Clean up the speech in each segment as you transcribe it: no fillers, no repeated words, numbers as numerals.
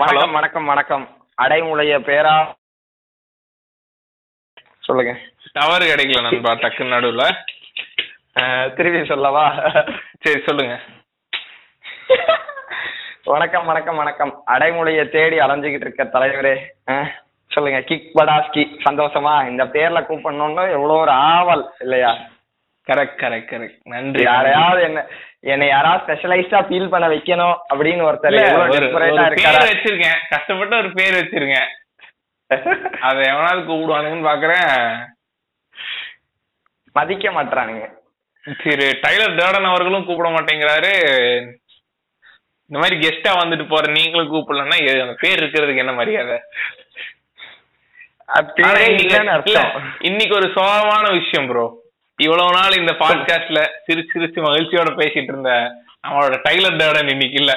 வணக்கம் வணக்கம் வணக்கம். அடைமுடைய பேரா சொல்லுங்க. டவர் கிடைக்கல நண்பா, டக்கு நடுவுல திரும்பி சொல்லவா? சரி சொல்லுங்க. வணக்கம் வணக்கம் வணக்கம். அடைமொழிய தேடி அலைஞ்சுக்கிட்டு இருக்க தலைவரே சொல்லுங்க. கிக் படாஸ்கி, சந்தோஷமா? இந்த பேர்ல கூப்பிடணும்னு எவ்வளோ ஒரு ஆவல் இல்லையா? Correct correct correct. நன்றி. யாரையாவது என்னை யாராவது ஸ்பெஷலைஸ்டா ஃபீல் பண்ண வைக்கணும் அப்படின்னு ஒருத்தர் வச்சிருக்கேன், கஷ்டப்பட்டு ஒரு பேர் வச்சிருக்கேன். அதை எவனாவது கூப்பிடுவானுங்கன்னு பாக்குறேன், மதிக்க மாட்டானுங்க. சரி, டைலர் தேர்டன் அவர்களும் கூப்பிட மாட்டேங்கிறாரு. இந்த மாதிரி கெஸ்டா வந்துட்டு போற நீங்களும் கூப்பிடலன்னா பேர் இருக்கிறதுக்கு என்ன மரியாதை? இன்னைக்கு ஒரு சோகமான விஷயம் ப்ரோ. இவ்வளவு நாள் இந்த பாட்காஸ்ட்ல சிரிச்சு சிரிச்சு மகிழ்ச்சியோட பேசிட்டு இருந்த நம்மளோட டைலர் தேர்டன் இன்னைக்கு இல்ல,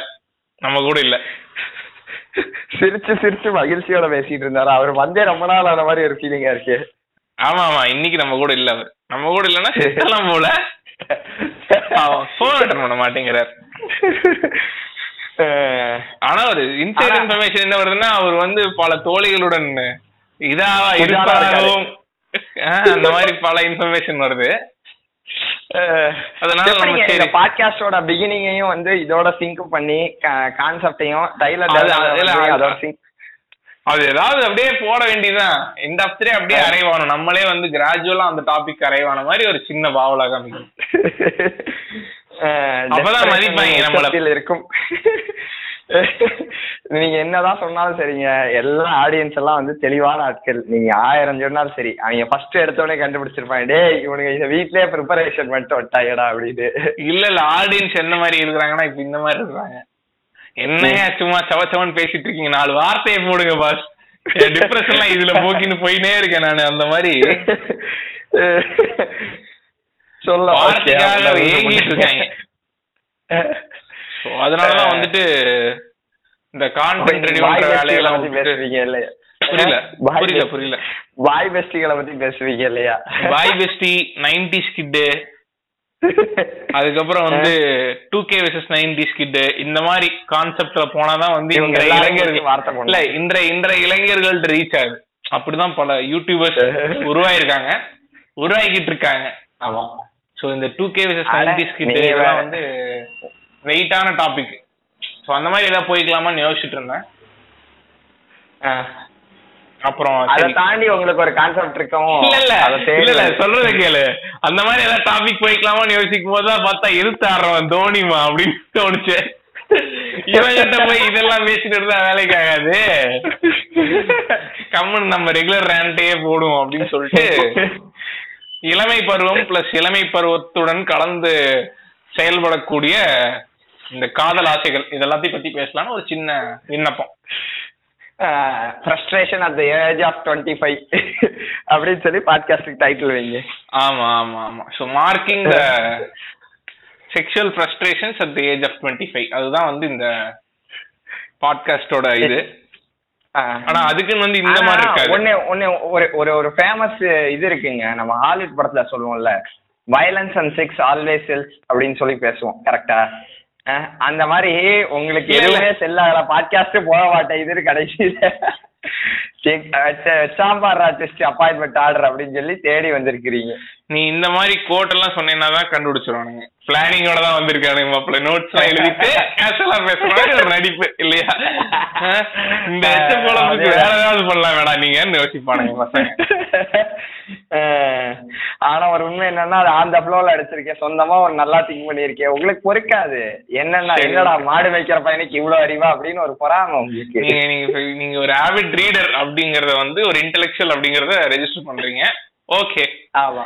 நம்ம கூட இல்ல. சிரிச்சு சிரிச்சு மகிழ்ச்சியோட பேசிட்டு இருந்தாரு. அவர் வந்தே ரொம்ப நாள் ஆன மாதிரி ஒரு ஃபீலிங்கா இருக்கு. ஆமா ஆமா, இன்னைக்கு நம்ம கூட இல்ல. அவர் நம்ம கூட இல்லைன்னா செத்தெல்லாம் போல போன் அட்டன் பண்ண மாட்டேங்கிறார். ஆனா ஒரு இன்சைட் இன்ஃபர்மேஷன் என்ன வருதுன்னா, அவர் வந்து பல தோழிகளுடன் இதாவா இருப்பாராகவும் அந்த மாதிரி பல இன்ஃபர்மேஷன் வருது. அதனால நம்ம இந்த பாட்காஸ்டோட பிகினிங்கையும் வந்து இதோட சிங்க் பண்ணி கான்செப்டையும் டைலர் அது ஏதாவது அப்படியே போட வேண்டியதுதான். இந்த அப்டே அப்படியே அரைவானோம், நம்மளே வந்து கிராஜுவலா அந்த டாபிக் அரைவான மாதிரி ஒரு சின்ன பாவலா காமிக்கும். அப்பதான் மதிப்பாங்க நம்மள இருக்கும். நீங்க என்னதான் சொன்னாலும் சரிங்க, எல்லா ஆடியன்ஸ் எல்லாம் வந்து தெளிவான ஆட்கள். நீங்க 1000 சொன்னாலும் சரி, அவங்க ஃபர்ஸ்ட் எடுத்தோடனே கண்டுபிடிச்சிருப்பாங்க, டே இவனுக்கு இந்த வீட்லயே ப்ரிப்பரேஷன் பண்ணிட்டு வட்டாயடா அப்படின்னு. இல்ல இல்ல, ஆடியன்ஸ் என்ன மாதிரி இருக்கிறாங்கன்னா இப்ப இந்த மாதிரி இருக்கிறாங்க. என்னையா சும்மா சவச்சவன் பேசிட்டு இருக்கீங்க, 4 வார்த்தையை போடுங்க பாஸ், டிப்ரெஷன்லாம் இதுல போக்கின்னு போயினே இருக்கேன் நான். அந்த மாதிரி அதனாலதான் வந்துட்டு இந்த புரியல பாய் பெஸ்டிகளை பத்தி பேசுவீங்க இல்லையா? பாய் பெஸ்டி, 90s கிட், அதுக்கப்புறம் வந்து 2K வெர்சஸ் 90s கிட், இந்த மாதிரி கான்செப்ட்ல போனாதான் வந்து இன்றைய இளைஞர்கள்ட்ட ரீச் ஆகுது. அப்படிதான் பல யூடியூபர்ஸ் உருவாக்கிட்டு இருக்காங்க. ஆமா. சோ இந்த 2K வெர்சஸ் 90s கிட் வந்து வெயிட்டான டாபிக். சோ அந்த மாதிரி ஏதாவது போய்க்கலாமான்னு யோசிச்சுட்டு இருந்தேன். அப்புறம் அதை தாண்டி உங்களுக்கு ஒரு கான்செப்ட் இருக்கும். இல்ல சொல்றது கேளு. அந்த மாதிரி ஏதாவது டாபிக் போய்க்கலாமான்னு யோசிக்கும் போதுதான் பார்த்தா எழுத்தாடுறவன் தோனிமா அப்படின்னு தோணுச்சு. இவங்கிட்ட போய் இதெல்லாம் பேசிட்டு இருந்தா வேலைக்கு ஆகாது, கம்மன் நம்ம ரெகுலர் ரேண்டையே போடுவோம் அப்படின்னு சொல்லிட்டு இளமை பருவம் பிளஸ் இளமை பருவத்துடன் கலந்து செயல்படக்கூடிய இந்த காதல் ஆசைகள் இதெல்லாத்தையும் பத்தி பேசலாம்னு ஒரு சின்ன விண்ணப்பம். Frustration at the age of 25 அப்படின்னு சொல்லி பாட்காஸ்டுக்கு டைட்டில் வைங்க. ஆமா ஆமா ஆமா. So marking the sexual frustrations at the age of 25, அதுதான் வந்து இந்த பாட்காஸ்டோட இது. ஆனா அதுக்குன்னு வந்து இந்த மாதிரி இருக்காது. ஒரு ஃபேமஸ் இது இருக்குங்க, நம்ம ஹாலிவுட் படத்துல சொல்லுவோம்ல, violence and sex always sells அப்படின்னு சொல்லி பேசுவோம். கரெக்டா? அந்த மாதிரி உங்களுக்கு எதுவுமே செல்லாத பாட்காஸ்ட் போக மாட்டேங்குது. கடைசியில் சாம்பார் ஆர்டிஸ்ட் அப்பாயின்மெண்ட் ஆர்டர் அப்படின்னு சொல்லி தேடி வந்திருக்கிறீங்க. நீ இந்த மாதிரி கோட் எல்லாம் சொன்னீங்கன்னாதான் கண்டுபிடிச்சிருவானுங்க. பிளானிங்கோட தான் வந்திருக்கானுங்க மாப்பிள்ள. நோட்ஸ் எல்லாம் எழுதிட்டு கேஷுவலா பேசுறாங்க, ஒரு நடிப்பு இல்லையா? இந்த வேற ஏதாவது பண்ணலாம் வேடா நீங்கன்னு யோசிப்பானுங்க பசங்க. ஆனா ஒரு உண்மை என்னன்னா, அது ஆன் த ஃப்ளோல அடிச்சிருக்கேன், சொந்தமா ஒரு நல்லா திங்க் பண்ணிருக்கேன். உங்களுக்கு பொறுக்காது என்னன்னா, என்னடா மாடு வைக்கிற பையனுக்கு இவ்வளவு அறிவா அப்படின்னு ஒரு பொறாம உங்களுக்கு. நீங்க ஒரு ஆவிட் ரீடர் அப்படிங்கறத வந்து ஒரு இன்டெலெக்சுவல் அப்படிங்கறத ரெஜிஸ்டர் பண்றீங்க. ஓகே. ஆமா.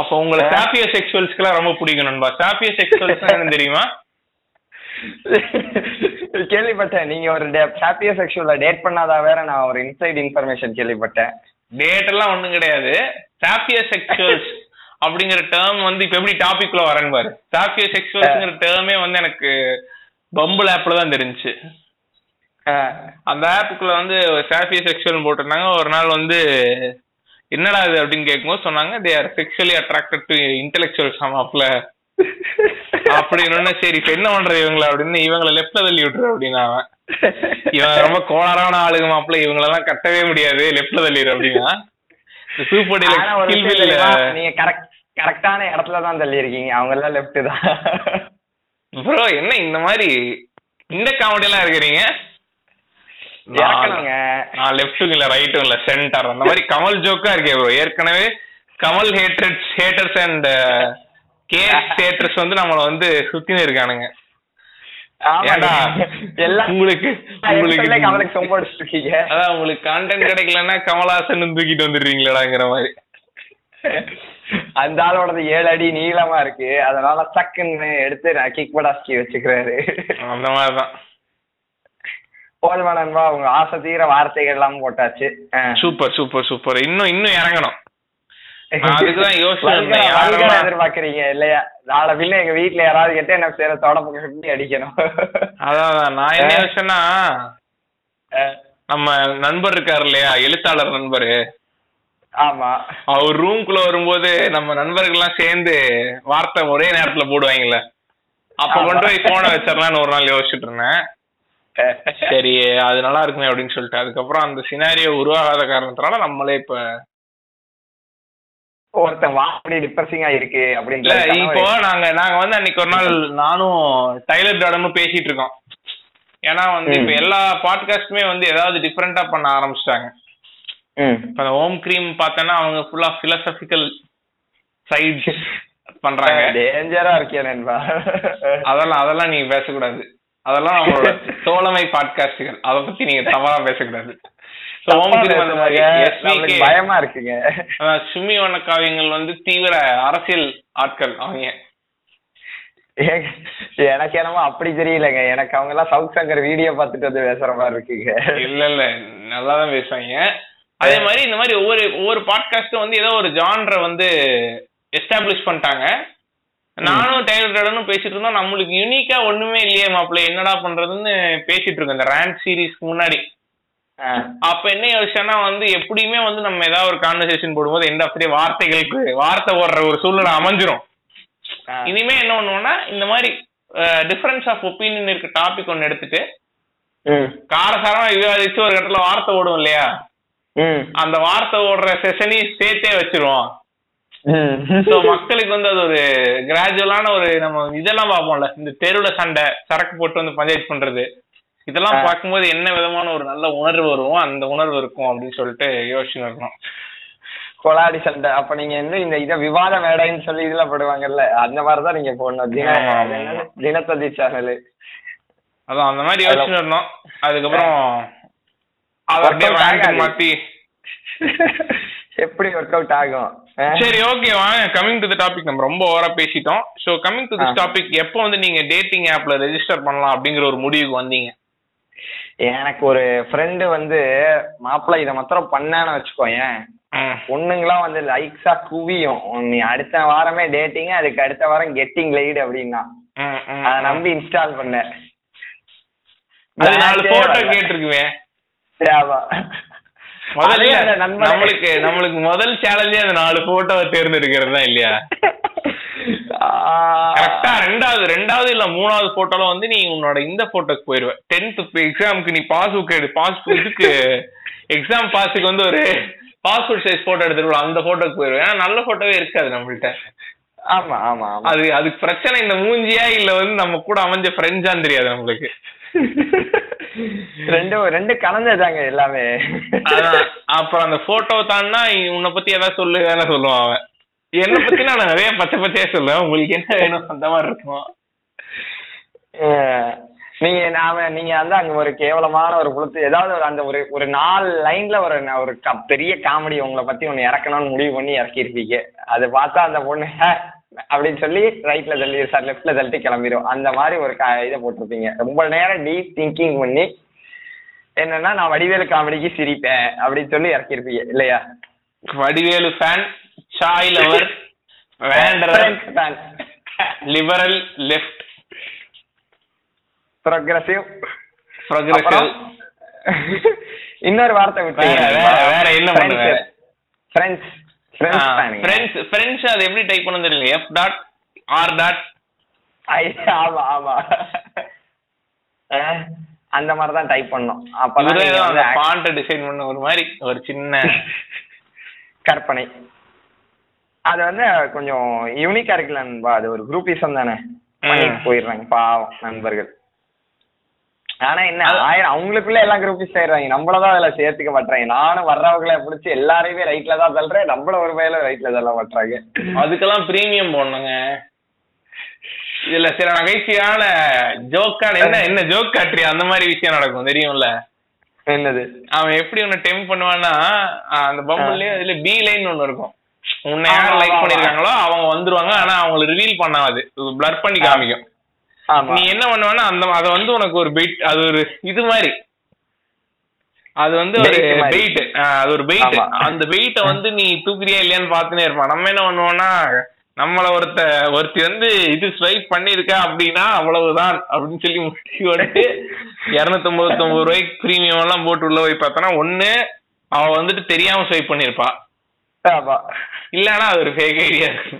அப்ப உங்களை சாப்பியோ செக்சுவல்ஸ்க்குலாம் ரொம்ப பிடிக்கும் நண்பா. சாப்பியோ செக்சுவல்ஸ் என்ன தெரியுமா? கேள்விப்பட்டேன். நீங்க ஒரு சாப்பியோ செக்சுவல டேட் பண்ணாதா வேற நான் ஒரு இன்சைட் இன்ஃபர்மேஷன் கேள்விப்பட்டேன். டேட் எல்லாம் ஒண்ணும் கிடையாது. சாப்பியோ செக்சுவல்ஸ் அப்படிங்கிற டேர்ம் வந்து இப்ப எப்படி டாபிக்ல வரேன்னு பாரு. சாப்பியோ செக்சுவல்ஸ்ங்கிற டேர்மே வந்து எனக்கு பம்பிள் ஆப்ல தான் தெரிஞ்சு. அந்த ஆப்புக்குள்ள வந்து சாப்பியோ செக்சுவல் போட்டிருந்தாங்க. ஒரு நாள் வந்து என்னடா இது அப்படின்னு கேட்கும்போது சொன்னாங்க, they are sexually attracted to intellectuals ஆஃப்ல அப்படின்னு சரி இப்ப என்ன பண்றது இவங்களை அப்படின்னு இவங்களை லெப்ட்ல தள்ளி விட்டுரு அப்படின்னு அவன் இவங்க ரொம்ப கோளாறான ஆளுங்க மாப்பிள்ள இவங்களெல்லாம் கட்டவே முடியாது லெப்ட்ல தள்ளிடு அப்படின்னா நீங்க கரெக்டான இடத்துலதான் தள்ளி இருக்கீங்க அவங்க எல்லாம் லெப்ட் தான் ப்ரோ. என்ன இந்த மாதிரி இந்த காமெடி எல்லாம் இருக்கிறீங்க கமல் ஜோக்கா இருக்கேன் ப்ரோ. ஏற்கனவே கமல் ஹேட்டர்ஸ் அண்ட் கேட்டர்ஸ் வந்து நம்மள வந்து சுத்தினே இருக்கானுங்க. உங்களுக்கு கண்டென்ட் கிடைக்கலன்னா கமல்ஹாசன் தூக்கிட்டு வந்துடுறீங்களாங்கிற மாதிரி அந்த ஆளோட 7 அடி நீளமா இருக்கு அதனால சக்குன்னு எடுத்து கிக் படாஸ்கி வச்சுக்கிறாரு அந்த மாதிரிதான். போதுமா நண்பா உங்க ஆசை தீர வார்த்தைகள் எல்லாம் போட்டாச்சு. Super super super. இன்னும் இறங்கணும் அதுக்குதான் யோசிச்சு எதிர்பார்க்கறீங்க இல்லையா? நாளை பின்ன எங்க வீட்டுல யாராவது கேட்டா என்ன சேர தொடப்பி அடிக்கணும். அதான் நான் என்ன யோசிச்சேன்னா நம்ம நண்பர் இருக்காரு இல்லையா எழுத்தாளர் நண்பரு, ஆமா அவர் ரூம்குள்ள வரும்போது நம்ம நண்பர்கள் எல்லாம் சேர்ந்து வார்த்தை ஒரே நேரத்துல போடுவாங்கல்ல அப்ப கொண்டு போய் போன வச்சிடலான்னு ஒரு நாள் யோசிச்சுட்டு இருந்தேன். சரி அது நல்லா இருக்குமே அப்படின்னு சொல்லிட்டு அதுக்கப்புறம் அந்த சினாரியோ உருவாகாத காரணத்தினால நம்மளே இப்ப ஒருத்தன் இருக்கு அப்படின்னு இப்போ நாங்க வந்து அன்னைக்கு ஒரு நாள் நானும் டைலர் டாடனும் பேசிட்டு இருக்கோம். ஏன்னா வந்து இப்ப எல்லா பாட்காஸ்டுமே வந்து ஏதாவது டிஃப்ரெண்டா பண்ண ஆரம்பிச்சிட்டாங்க. இப்ப அந்த ஹோம் கிரீம் பார்த்தோன்னா அவங்க ஃபுல்லா பிலோசபிக்கல் சைட் பண்றாங்க. டேஞ்சரா இருக்கேன்பா. அதெல்லாம் நீங்க பேசக்கூடாது. அதெல்லாம் அவங்களோட தோழமை பாட்காஸ்டுகள். அதை பத்தி நீங்க தவறா பேசக்கூடாது. பயமா இருக்குங்க. சுமி வண்ண காவியங்கள் வந்து தீவிர அரசியல் ஆட்கள் அவங்க. எனக்கு என்னமோ அப்படி தெரியலங்க. எனக்கு அவங்க எல்லாம் சவுத் சங்கர் வீடியோ பார்த்துட்டு வந்து பேசுற மாதிரி இருக்குங்க. இல்ல நல்லாதான் பேசுவாங்க. அதே மாதிரி இந்த மாதிரி ஒவ்வொரு பாட்காஸ்டும் வந்து ஏதோ ஒரு ஜான்ரை வந்து எஸ்டாப்ளிஷ் பண்ணிட்டாங்க. நானும் டைலர் பேசிட்டு இருந்தோம். நம்மளுக்கு யூனிக்கா ஒண்ணுமே இல்லையே மாப்பிள்ள என்னடா பண்றதுன்னு பேசிட்டு இருக்கோம் இந்த ரேண்ட் சீரீஸ்க்கு முன்னாடி. அப்ப என்ன யோசிச்சேன்னா வந்து எப்படியுமே வந்து நம்ம ஏதாவது ஒரு கான்வர்சேஷன் போடும்போது எந்த அப்படியே வார்த்தைகளுக்கு வார்த்தை ஓடுற ஒரு சூழ்நிலை அமைஞ்சிரும். இனிமே என்ன ஒண்ணுன்னா இந்த மாதிரி டிஃபரன்ஸ் ஆஃப் ஒப்பீனியன் இருக்க டாபிக் ஒன்னு எடுத்துட்டு காரசாரமா விவாதிச்சு ஒரு இடத்துல வார்த்தை ஓடும் இல்லையா அந்த வார்த்தை ஓடுற செஷனையும் சேர்த்தே வச்சிருவோம். மக்களுக்கு வந்து அது ஒரு கிராஜுவலான ஒரு நம்ம இதெல்லாம் பார்ப்போம்ல இந்த தெருவுல சண்டை சரக்கு போட்டு வந்து பஞ்சாயத்து பண்றது இதெல்லாம் பார்க்கும்போது என்ன விதமான ஒரு நல்ல உணர்வு வரும் அந்த உணர்வு இருக்கும் அப்படின்னு சொல்லிட்டு யோசனை இருக்கணும். கொலாடி சண்டை அப்ப நீங்க இன்னும் இந்த இதை விவாத மேடைன்னு சொல்லி இதுல போடுவாங்கல்ல அந்த மாதிரிதான் நீங்க போடணும் தினத்தந்தி சேனல். அதான் அந்த மாதிரி யோசனை வரணும். அதுக்கப்புறம் மாத்தி எப்படி ஒர்க் அவுட் ஆகும். சரி ஓகே வாங்க கமிங் டு தி டாபிக். நம்ம ரொம்ப ஓவரா பேசிட்டோம். So coming to this topic எப்போ வந்து நீங்க டேட்டிங் ஆப்ல ரெஜிஸ்டர் பண்ணலாம் அப்படிங்கிற ஒரு முடிவுக்கு வந்தீங்க? எனக்கு ஒரு ஃப்ரெண்டு வந்து மாப்பிள்ள இதை மாத்திரம் பண்ணான்னு வச்சுக்கோ ஏன் பொண்ணுங்களாம் வந்து லைக்ஸா குவியும் நீ அடுத்த வாரமே டேட்டிங் அதுக்கு அடுத்த வாரம் கெட்டிங் லைடு அப்படின்னா அதை நம்பி இன்ஸ்டால் பண்ண போட்டோ கேட்டிருக்குவேன். நம்மளுக்கு முதல் சேலஞ்சே அந்த 4 போட்டோவை தேர்ந்தெடுக்கிறது தான் இல்லையா? கரெக்டா ரெண்டாவது இல்ல 3ஆவது போட்டோல வந்து நீ உன்னோட இந்த போட்டோக்கு போயிருவ 10th எக்ஸாமுக்கு நீ பாஸ்புக் எடு பாஸ்புக்கு எக்ஸாம் பாஸுக்கு வந்து ஒரு பாஸ்போர்ட் சைஸ் போட்டோ எடுத்துருவோம் அந்த போட்டோக்கு போயிருவேன். ஏன்னா நல்ல போட்டோவே இருக்காது நம்மள்கிட்ட. ஆமா ஆமா அது அதுக்கு பிரச்சனை இந்த மூஞ்சியா இல்ல வந்து நம்ம கூட அமைஞ்ச ஃப்ரெண்ட்ஸான்னு தெரியாது நம்மளுக்கு. ரெண்டு கலந்துட்டாங்க எல்லாமே. அப்புறம் அந்த போட்டோ தான்னா உன்னை பத்தி ஏதாவது சொல்லுவேன்னு சொல்லுவான் அவன். என்னை பத்தி நான் நிறைய பச்சையா சொல்லுவேன். உங்களுக்கு என்ன வேணும் அந்த மாதிரி இருக்கும். நீங்க நீங்க வந்து அங்க ஒரு கேவலமான ஒரு குழுத்து ஏதாவது ஒரு அந்த ஒரு 4 லைன்ல ஒரு பெரிய காமெடி உங்களை பத்தி ஒன்னு இறக்கணும்னு முடிவு பண்ணி இறக்கிருப்பீங்க. அதை பார்த்தா அந்த பொண்ணு அப்படின்னு சொல்லி ரைட்ல தள்ளி சார் லெப்ட்ல தள்ளிட்டு கிளம்பிடும் அந்த மாதிரி ஒரு இதை போட்டிருப்பீங்க. ரொம்ப நேரம் டீப் திங்கிங் பண்ணி என்னன்னா நான் வடிவேலு காமெடிக்கு சிரிப்பேன் அப்படின்னு சொல்லி இறக்கிருப்பீங்க இல்லையா? Vadivelu fan chai lover fan liberal left progressive இன்னொரு வார்த்தை விட்டீங்க வேற என்ன பண்ணுங்க ஃப்ரெண்ட்ஸ். அது எப்படி டைப் பண்ண தெரியல ஆர் டாட். ஆமா ஆமா அந்த மாதிரிதான் டைப் பண்ணோம். அப்பதான் பாண்ட டிசைன் பண்ண ஒரு மாதிரி ஒரு சின்ன கற்பனை. அது வந்து கொஞ்சம் யூனிக்கா இருக்குல்ல நண்பா, அது ஒரு குரூப்பிசம் தானே போயிடுறாங்க பாவம் நண்பர்கள். ஆனா என்ன ஆயிரம் அவங்களுக்குள்ள எல்லாம் குரூப்பிஸ் ஆயிடுறாங்க, நம்மளதான் அதுல சேர்த்துக்க மாட்டாங்க. நானும் வர்றவங்களை பிடிச்சி எல்லாரையுமே ரைட்ல தான் தள்ளுறேன், நம்மள ஒரு மேல ரைட்ல தள்ள மாட்டாங்க. அதுக்கெல்லாம் பிரீமியம் போடணுங்க. இதுல சில நகைச்சியான ஜோக்கா என்ன என்ன ஜோக் காட்டுறியா அந்த மாதிரி விஷயம் நடக்கும் தெரியும்ல. என்னது அவன் எப்படி ஒண்ணு டெம்ப் பண்ணுவான்னா, அந்த பம்புலயே அதுல பி லைன் ஒண்ணு இருக்கும். உன்னை யார் லைக் பண்ணிருக்காங்களோ அவங்க வந்துருவாங்க, ஆனா அவங்களை ரிவீல் பண்ணாது, பிளர் பண்ணி காமிக்கும். நீ என்ன பண்ணுவானா அந்த அத வந்து உனக்கு ஒரு பெயிட், அது ஒரு இது மாதிரி, அது வந்து ஒரு பெயிட், அது ஒரு பெயிட். அந்த பெயிட்ட வந்து நீ தூக்குறியா இல்லையான்னு பாத்துனே இருப்பான். நம்ம என்ன பண்ணுவோம்னா, நம்மள ஒருத்தி வந்து இது ஸ்வைப் பண்ணிருக்கா அப்படின்னா அவ்வளவுதான் அப்படின்னு சொல்லி முடிச்சு வந்துட்டு 299 ரூபாய்க்கு பிரீமியம் எல்லாம் போட்டு உள்ள போய் பார்த்தோன்னா, ஒண்ணு அவ வந்துட்டு தெரியாம ஸ்வைப் பண்ணிருப்பா, இல்லன்னா அது ஒரு ஃபேக் ஐடியா இருக்கு.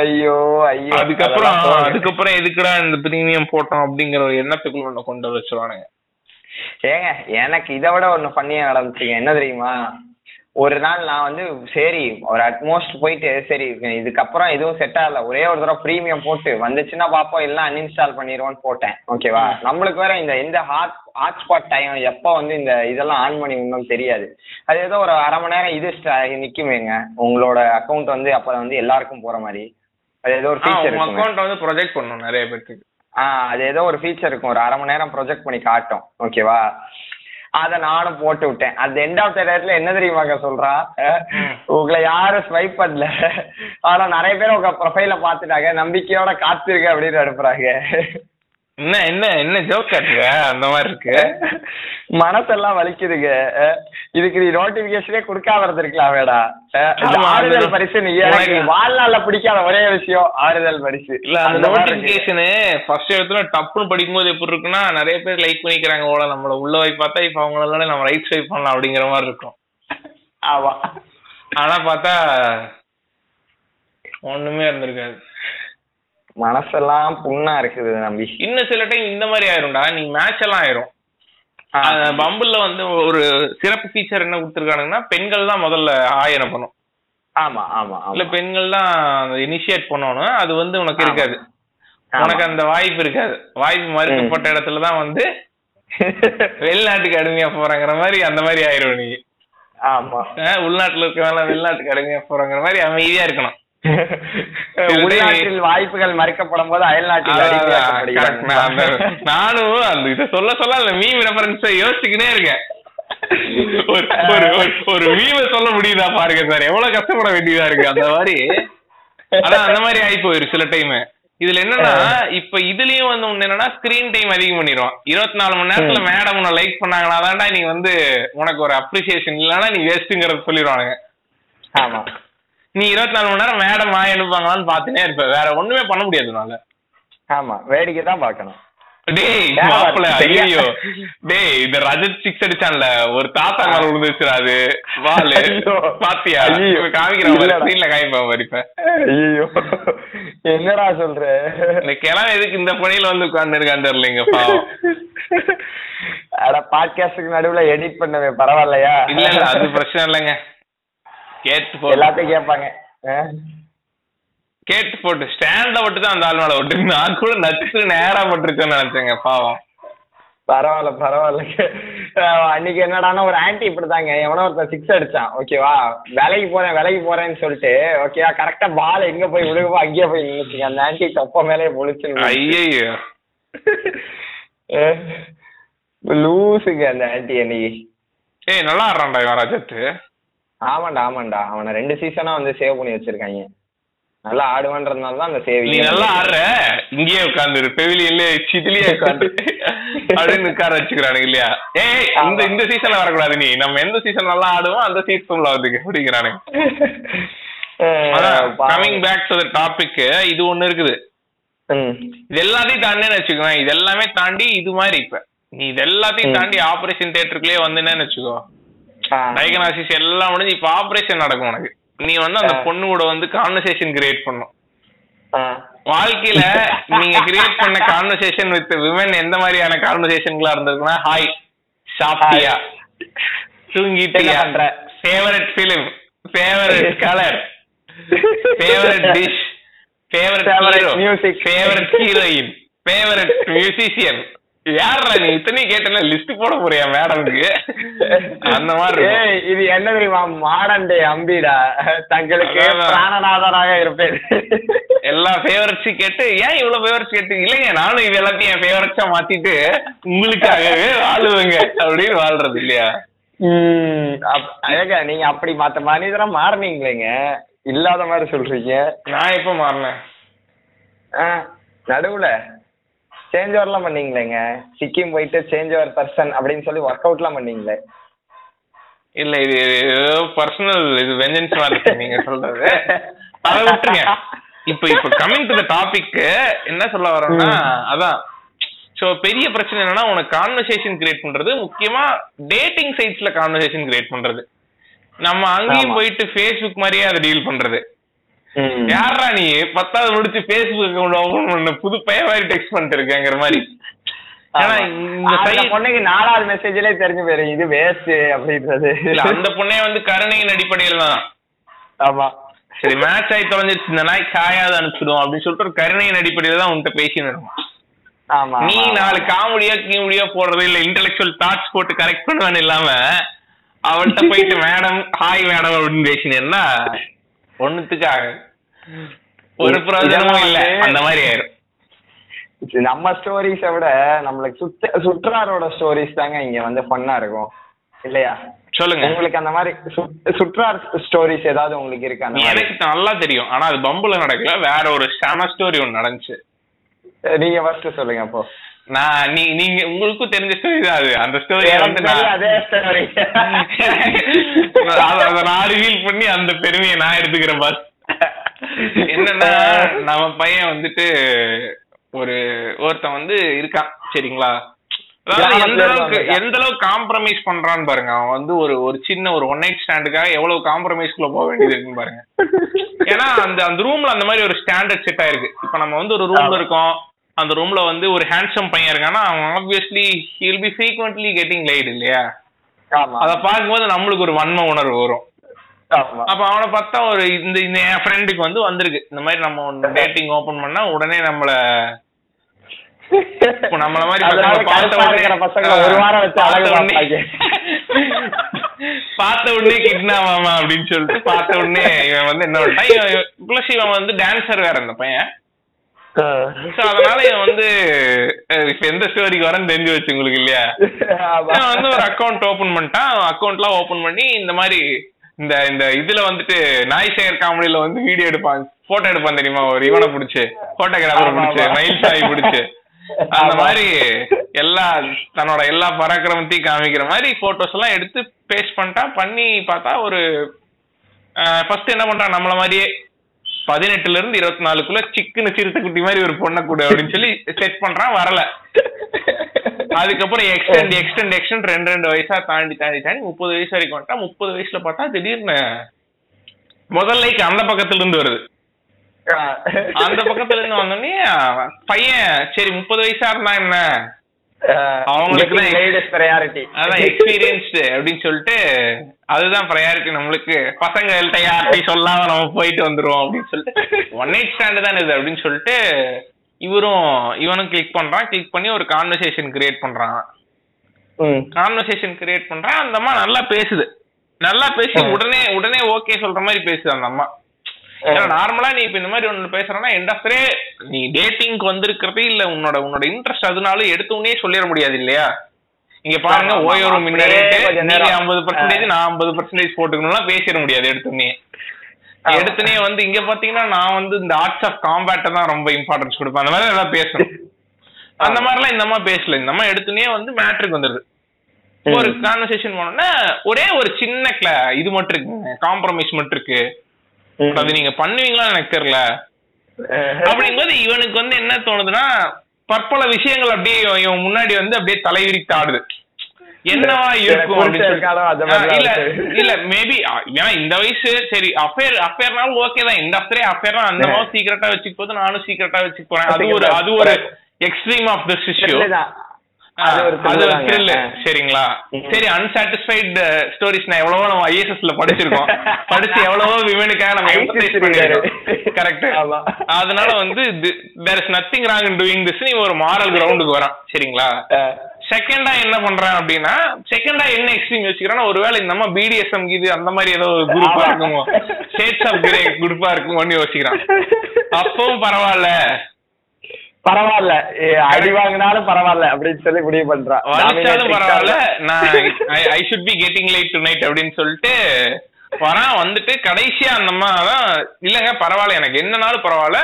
ஐயோ ஐயோ. அதுக்கப்புறம் எதுக்குடா இந்த பிரீமியம் போட்டோம் அப்படிங்கிற ஒரு எண்ணத்துக்குள்ள ஒண்ணு கொண்டு வச்சிருவானுங்க. ஏங்க எனக்கு இதை விட ஒண்ணு பண்ணியே நடந்துச்சுங்க. என்ன தெரியுமா, ஒரு நாள் நான் வந்து சரி ஒரு அட்மோஸ்ட் போயிட்டு சரி இதுக்கப்புறம் எதுவும் செட் ஆகல, ஒரே ஒரு தடவை பிரீமியம் போட்டு வந்துச்சுன்னா பாப்போம், எல்லாம் அன்இன்ஸ்டால் பண்ணிடுவோன்னு போட்டேன். ஓகேவா, நம்மளுக்கு வேற இந்த எந்த ஹாட்ஸ்பாட் டைம் எப்போ வந்து இந்த இதெல்லாம் ஆன் பண்ணி ஒன்றும் தெரியாது. அது ஏதோ ஒரு அரை மணி நேரம் இது நிற்குமேங்க உங்களோட அக்கௌண்ட் வந்து, அப்போ வந்து எல்லாருக்கும் போற மாதிரி அது ஏதோ ஒரு ஃபீச்சர் அக்கௌண்ட் வந்து ப்ரொஜெக்ட் பண்ணணும் நிறைய பேருக்கு. அது ஏதோ ஒரு ஃபீச்சர் இருக்கும், ஒரு அரை மணி நேரம் ப்ரொஜெக்ட் பண்ணி காட்டும். ஓகேவா, அதை நானும் போட்டு விட்டேன். அந்த எண்ட் ஆஃப் த டேட்ல என்ன தெரியுமாங்க சொல்றான், உங்களை யாரும் ஸ்வைப் பண்ணல, ஆனா நிறைய பேர் உங்க ப்ரொஃபைல பாத்துட்டாங்க, நம்பிக்கையோட காத்திருக்க அப்படின்னு அனுப்புறாங்க. என்ன என்ன என்ன ஜோக் காட்டுங்க அந்த மாதிரி இருக்கு, மனசெல்லாம் வலிக்குதுங்க. இதுக்கு நீ நோட்டிபிகேஷனே கொடுக்காம இருந்திருக்கலாம் வேடா. ஆறுதல் பரிசு நீ வாழ்நாள்ல பிடிக்காத ஒரே விஷயம் ஆறுதல் பரிசு. இல்ல அந்த நோட்டிபிகேஷனு ஃபர்ஸ்ட் இடத்துல டப்புன்னு படிக்கும்போது எப்படி இருக்குன்னா, நிறைய பேர் லைக் பண்ணிக்கிறாங்க ஓட, நம்மள உள்ள போய் பார்த்தா இப்ப அவங்களோட நம்ம ரைட் ஸ்வைப் பண்ணலாம் அப்படிங்கிற மாதிரி இருக்கும். ஆமா, ஆனா பார்த்தா ஒண்ணுமே இருந்திருக்காது. மனசெல்லாம் புண்ணா இருக்குது நம்பி. இன்னும் சில டைம் இந்த மாதிரி ஆயிரும்டா, நீ மேட்ச் எல்லாம் ஆயிரும். பம்புல்ல வந்து ஒரு சிறப்பு ஃபீச்சர் என்ன கொடுத்துருக்கானுங்கன்னா, பெண்கள் தான் முதல்ல ஆயிரம் பண்ணும். ஆமா ஆமா, இல்ல பெண்கள் தான் இனிஷியேட் பண்ணணும். அது வந்து உனக்கு இருக்காது, உனக்கு அந்த வாய்ப்பு இருக்காது. வாய்ப்பு மறுக்கப்பட்ட இடத்துலதான் வந்து வெளிநாட்டுக்கு அடிமையா போறாங்கிற மாதிரி அந்த மாதிரி ஆயிரும் நீ. ஆமா, உள்நாட்டுல இருக்க வெளிநாட்டுக்கு அடிமையா போறாங்கிற மாதிரி அமைதியா இருக்கணும். வாய்ப்புகள் மறுக்கப்படும் போது அயல்நாட்டில் நானும் அந்த இதை சொல்ல சொல்ல மீம் ரெஃபரன்ஸ் யோசிச்சுக்கிட்டே இருக்கேன். ஒரு மீமை சொல்ல முடியுதா பாருங்க சார், எவ்வளவு கஷ்டப்பட வேண்டியதா இருக்கு. அந்த மாதிரி அதான் அந்த மாதிரி ஆகி போயிரு சில டைம். இதுல என்னன்னா, இப்ப இதுலயும் வந்து ஒண்ணு என்னன்னா, ஸ்கிரீன் டைம் அதிகம் பண்ணிடுவோம். 24 மணி நேரத்துல மேடம் உன்னை லைக் பண்ணாங்கன்னா தான்டா நீ வந்து உனக்கு ஒரு அப்ரிசியேஷன், இல்லைன்னா நீ வேஸ்ட்டுங்கிறது சொல்லிடுவானுங்க. ஆமா, நீ 24 மணி நேரம் மேடம் வாய் அனுப்பாங்களான்னு பாத்துனே இருப்ப, வேற ஒண்ணுமே பண்ண முடியாதுனால. ஆமா, வேடிக்கை தான் பாக்கணும். டேய், இந்த ரஜத் சிக்ஸ் அடிச்சான்ல ஒரு தாத்தா மேல விழுந்துச்சுறாது வாலு பாத்தியா, காமிக்கிறேன். என்னடா சொல்ற, இந்த கிளம்ப எதுக்கு இந்த பணியில வந்து உட்கார்ந்து இருக்கான்னு தெரியலீங்க. பாட்காஸ்டுக்கு நடுவுல எடிட் பண்ணவே பரவாயில்லையா? இல்ல இல்ல, அது பிரச்சனை இல்லைங்க. கேட்டு போட்டு ஸ்டாண்ட்ல போட்டு தான் அந்த ஆள் மேல விட்டு நான் கூட நச்சு நேரா போட்டுருக்கேன்னு நினைச்சேங்க. பாவம், பரவாயில்ல பரவாயில்ல. அன்னைக்கு என்னடானா, ஒரு ஆன்டி இப்படிதாங்க, எவனோ ஒருத்தர் சிக்ஸ் அடிச்சான். ஓகேவா, வேலைக்கு போறேன்னு சொல்லிட்டு ஓகேவா, கரெக்டா பால் எங்க போய் விழுகவோ அங்கேயே போய் நின்னுச்சுங்க. அந்த ஆன்டி தொப்ப மேலே முழிச்சு ஐயோ லூசுங்க அந்த ஆன்டி. அன்னைக்கு ஏய் நல்லா ஆடுறான்டா இவன் ராஜத்து. ஆமாண்டா ஆமாண்டா, அவனை 2 சீசனா வந்து சேவ் பண்ணி வச்சிருக்காங்க. நல்லா ஆடுவான்றதுனால தான் அந்த சேவ். நீ நல்லா ஆடுற, இங்கேயே உட்காந்துரு பெவிலியன்ல சிதிலியே உட்காந்து அப்படின்னு உட்கார வச்சுக்கிறானுங்க இல்லையா? ஏய், இந்த சீசன்ல வரக்கூடாது நீ, நம்ம எந்த சீசன் நல்லா ஆடுவோம் அந்த சீசன்ல வந்து அப்படிங்கிறானுங்க. Coming back to the topic, இது ஒண்ணு இருக்குது. இது எல்லாத்தையும் தாண்டினு வச்சுக்கோ, இது எல்லாமே தாண்டி இது மாதிரி இப்ப நீ இது எல்லாத்தையும் தாண்டி ஆபரேஷன் தியேட்டருக்குள்ளேயே வந்து என்னன்னு வச்சுக்கோ, டயக்னாசிஸ் எல்லாம் முடிஞ்சு இப்ப ஆபரேஷன் நடக்கும் உனக்கு. நீ வந்து அந்த பொண்ணோட வந்து கான்வர்சேஷன் கிரியேட் பண்ணும். வாழ்க்கையில நீங்க கிரியேட் பண்ண கான்வர்சேஷன் வித் விமன் எந்த மாதிரியான கான்வர்சேஷன்களா இருந்திருக்குன்னா, ஹாய் சாப்பிட்டியா, தூங்கிட்டியா, favourite film, favourite colour, favourite dish, favourite music, favourite heroine, favourite musician. யாரா நீ இத்தனை கேட்டல லிஸ்ட் போட போறியா மேடம்க்கு? அந்த மாதிரி இது என்ன தெரியுமா, மாடண்டே அம்பிடா தங்களுக்கு பிராணநாதனாக இருப்பேன். எல்லா ஃபேவரட்ஸும் கேட்டு, ஏன் இவ்வளவு ஃபேவரட்ஸ் கேட்டு, இல்லைங்க நானும் இது எல்லாத்தையும் என் ஃபேவரட்ஸா மாத்திட்டு உங்களுக்காகவே வாழுவங்க அப்படின்னு வாழ்றது இல்லையா? அழகா நீங்க அப்படி மத்த மனிதரா மாறினீங்களேங்க, இல்லாத மாதிரி சொல்றீங்க. நான் இப்ப மாறினேன் நடுவுல சேஞ்ச் ஓவர்லாம் பண்ணீங்களேங்க, சிக்கிம் போயிட்டு சேஞ்ச் ஓவர் பர்சன் அப்படின்னு சொல்லி ஒர்க் அவுட்லாம் பண்ணீங்களே. இல்ல இது பர்சனல், இது வெஞ்சன்ஸ் மாதிரி நீங்க சொல்றது, அதை விட்டுருங்க. இப்ப இப்ப கமிங் டு தி டாபிக், என்ன சொல்ல வரேன்னா அதான். சோ பெரிய பிரச்சனை என்னன்னா, உனக்கு கான்வர்சேஷன் கிரியேட் பண்றது, முக்கியமா டேட்டிங் சைட்ஸ்ல கான்வர்சேஷன் கிரியேட் பண்றது. நம்ம அங்கேயும் போயிட்டு ஃபேஸ்புக் மாதிரியே அதை டீல் பண்றது. யாரா நீ பத்தாவது முடிச்சு பேஸ்புக் புது பையன் டெக்ஸ்ட் பண்ணிட்டு இருக்கேங்கிற மாதிரி. நாலாவது மெசேஜ்ல தெரிஞ்சு போயிரு இது வேஸ்ட் அப்படின்றது. அந்த பொண்ணே வந்து கருணையின் அடிப்படையில் தான், ஆமா சரி மேட்ச் ஆகி தொலைஞ்சிருச்சு இந்த நாய் காயாவது அனுப்பிச்சிடும் அப்படின்னு சொல்லிட்டு ஒரு கருணையின் அடிப்படையில தான் உன்கிட்ட பேசினு இருக்கும். நீ நாலு காமெடியா கீமடியா போடுறது இல்ல, இன்டெலக்சுவல் தாட்ஸ் போட்டு கரெக்ட் பண்ணுவான்னு இல்லாம அவள்கிட்ட போயிட்டு மேடம் ஹாய் மேடம் அப்படின்னு பேசினேன்னா ஒண்ணுத்துக்காக ஒரு பிரயோஜனமும் இல்ல. அந்த மாதிரி ஆயிரும். நம்ம ஸ்டோரிஸ விட நம்மளுக்கு சுற்றாரோட ஸ்டோரிஸ் தாங்க இங்க வந்து ஃபன்னா இருக்கும் இல்லையா? சொல்லுங்க, உங்களுக்கு அந்த மாதிரி சுற்றார் ஸ்டோரிஸ் ஏதாவது உங்களுக்கு இருக்காங்க? எனக்கு நல்லா தெரியும், ஆனா அது பம்புல நடக்கல, வேற ஒரு ஷான ஸ்டோரி ஒண்ணு நடந்துச்சு. நீங்க ஃபர்ஸ்ட் சொல்லுங்க. அப்போ நான் நீங்க உங்களுக்கும் தெரிஞ்ச ஸ்டோரி தான் அது. அந்த ஸ்டோரி வந்து நான் ரிவீல் பண்ணி அந்த பெருமையை நான் எடுத்துக்கிறேன். பாஸ் என்னன்னா, நம்ம பையன் வந்துட்டு ஒருத்தன் வந்து இருக்கான் சரிங்களா, எந்த அளவுக்கு காம்ப்ரமைஸ் பண்றான்னு பாருங்க. அவன் வந்து ஒரு சின்ன ஒரு ஒன் நைட் ஸ்டாண்டுக்காக எவ்வளவு காம்ப்ரமைஸ்குள்ள போக வேண்டியது இருக்குன்னு பாருங்க. ஏன்னா அந்த ரூம்ல அந்த மாதிரி ஒரு ஸ்டாண்டர்ட் செட் ஆயிருக்கு. இப்ப நம்ம வந்து ஒரு ரூம்ல இருக்கோம், அந்த ரூம்ல வந்து ஒரு ஹேண்ட்சம் பையன் இருக்கான்னா அவன் obviously he will be frequently getting laid இல்லையா? அதை பார்க்கும்போது நம்மளுக்கு ஒரு வன்ம உணர்வு வரும். அப்ப அவனை பார்த்தா ஒரு இந்த என் ஃப்ரெண்டுக்கு வந்து வந்திருக்கு இந்த மாதிரி, நம்ம ஒன்று டேட்டிங் ஓபன் பண்ணா உடனே நம்மள மாதிரி பார்த்த உடனே கிட்னாப் ஆமா அப்படின்னு சொல்லிட்டு பார்த்த உடனே இவன் வந்து என்ன பண்ணான், பிளஸ் இவன் வந்து டான்சர் வேற அந்த பையன். அதனால இவன் வந்து இப்ப எந்த ஸ்டோரிக்கு வரேன்னு தெரிஞ்சு வச்சு உங்களுக்கு இல்லையா? நான் வந்து ஒரு அக்கௌண்ட் ஓபன் பண்ணிட்டான். அக்கௌண்ட்லாம் ஓபன் பண்ணி இந்த மாதிரி இந்த இதுல வந்துட்டு நாய் சேகர் காமெடியில வந்து வீடியோ எடுப்பான், போட்டோ எடுப்பான் தெரியுமா? ஒரு இவனை பிடிச்சு போட்டோகிராஃபர் பிடிச்சு மயில் சாய் பிடிச்சு அந்த மாதிரி எல்லா தன்னோட எல்லா பராக்கிரமத்தையும் காமிக்கிற மாதிரி போட்டோஸ் எல்லாம் எடுத்து பேஸ்ட் பண்ணிட்டான். பண்ணி பார்த்தா ஒரு ஃபர்ஸ்ட் என்ன பண்றான், நம்மள மாதிரியே 18-24 சிக்கன சிறுத்தை குட்டி மாதிரி ஒரு பொண்ணை கூட அப்படின்னு சொல்லி செட் பண்றான். வரல. அதுக்கப்புறம் எக்ஸ்டெண்ட் எக்ஸ்டெண்ட் எக்ஸ்டெண்ட் 2 வயசா தாண்டி 30 வயசு வரைக்கும் வந்துட்டா. 30 வயசுல பார்த்தா திடீர்னு முதல் லைக் அந்த பக்கத்துல இருந்து வருது. அந்த பக்கத்துல இருந்து வந்தோடனே பையன் சரி 30 வயசா இருந்தா என்ன, அவங்களுக்கு ப்ரையாரிட்டி, அதான் எக்ஸ்பீரியன்ஸ்டு அப்படின்னு சொல்லிட்டு அதுதான் ப்ரையாரிட்டி நம்மளுக்கு, பசங்கள்கிட்ட யார்கிட்டையும் சொல்லாம நம்ம போயிட்டு வந்துருவோம் அப்படின்னு சொல்லிட்டு ஒன் நைட் ஸ்டாண்டு தான் இது அப்படின்னு சொல்லிட்டு இவனும் கிளிக் பண்றான். கிளிக் பண்ணி ஒரு கான்வர்சேஷன் கிரியேட் பண்றான். அந்த அம்மா நல்லா பேசுது, நல்லா பேசி உடனே ஓகே சொல்ற மாதிரி பேசுது அந்த அம்மா. ஏன்னா நார்மலா நீ இப்ப இந்த மாதிரி ஒண்ணு பேசுறனா எண்ட் ஆஃப் டே நீ டேட்டிங்க்கு வந்திருக்கிறதே இல்ல, உன்னோட இன்ட்ரெஸ்ட் அதனால எடுத்தோன்னே சொல்லிட முடியாது இல்லையா? இங்க பாருங்க ஓயோரு முன்னாடியே 50% நான் 50% போட்டுக்கணும்லாம் பேசிட முடியாது. எடுத்தோன்னே வந்து இங்க பாத்தீங்கன்னா நான் வந்து இந்த ஆர்ட்ஸ் ஆஃப் காம்பேட்டை தான் ரொம்ப இம்பார்ட்டன்ஸ் கொடுப்பேன், அந்த மாதிரி எல்லாம் பேசணும். அந்த மாதிரிலாம் இந்த மாதிரி பேசல. இந்த மாதிரி எடுத்தோன்னே வந்து மேட்ருக்கு வந்துருது. ஒரு கான்வர்சேஷன் போனோம்னா ஒரே ஒரு சின்ன இது மட்டும் இருக்கு, காம்ப்ரமைஸ் மட்டும் இருக்கு, அது நீங்க பண்ணுவீங்களா எனக்கு தெரியல அப்படிங்கும்போது இவனுக்கு வந்து என்ன தோணுதுன்னா பற்பல விஷயங்கள் அப்படியே முன்னாடி வந்து அப்படியே தலைவிரித்தாடுது. என்னவா இருக்கும் இந்த வயசு. சரி அஃபேர் அஃபேர்னாலும் ஓகே தான். இந்த அஃபேர் அந்த மாதிரி சீக்கிரட்டா வச்சுக்க போது நானும் சீக்கிரட்டா வச்சுக்க போறேன். அது ஒரு எக்ஸ்ட்ரீம் ஆஃப் திஸ் இஷ்யூ. சரிங்களா? சரி, அன்சாட்டிஸ்ஃபைட் ஸ்டோரிஸ் நான் எவ்வளவோ நம்ம ஐஎஸ்எஸ்ல படிச்சிருக்கோம், படிச்சு எவ்வளவோ விமனுக்காக நம்ம எம்பதேஷ் பண்ணிருக்கோம். கரெக்ட். அதனால வந்து there is nothing wrong in doing this. நீ ஒரு மாரல் கிரவுண்டுக்கு வரான். சரிங்களா? செகண்டா என்ன பண்றேன் அப்படின்னா, செகண்டா என்ன எக்ஸ்ட்ரீம் யோசிக்கிறேன்னா, ஒருவேளை இந்த மாதிரி BDSM இது அந்த மாதிரி ஏதோ குரூப்பா இருக்குமோ, ஷேட்ஸ் ஆஃப் கிரே குரூப்பா இருக்குமோன்னு யோசிக்கிறான். அப்பவும் பரவாயில்ல, அடி வாங்கினாலும் பரவாயில்ல அப்படின்னு சொல்லி முடிவு பண்றான். வலிச்சாலும் பரவாயில்ல, நான் I should be getting late tonight அப்படின்னு சொல்லிட்டு வரான். வந்துட்டு கடைசியா அந்த அம்மாதான் இல்லங்க பரவாயில்ல, எனக்கு என்னன்னாலும் பரவாயில்ல,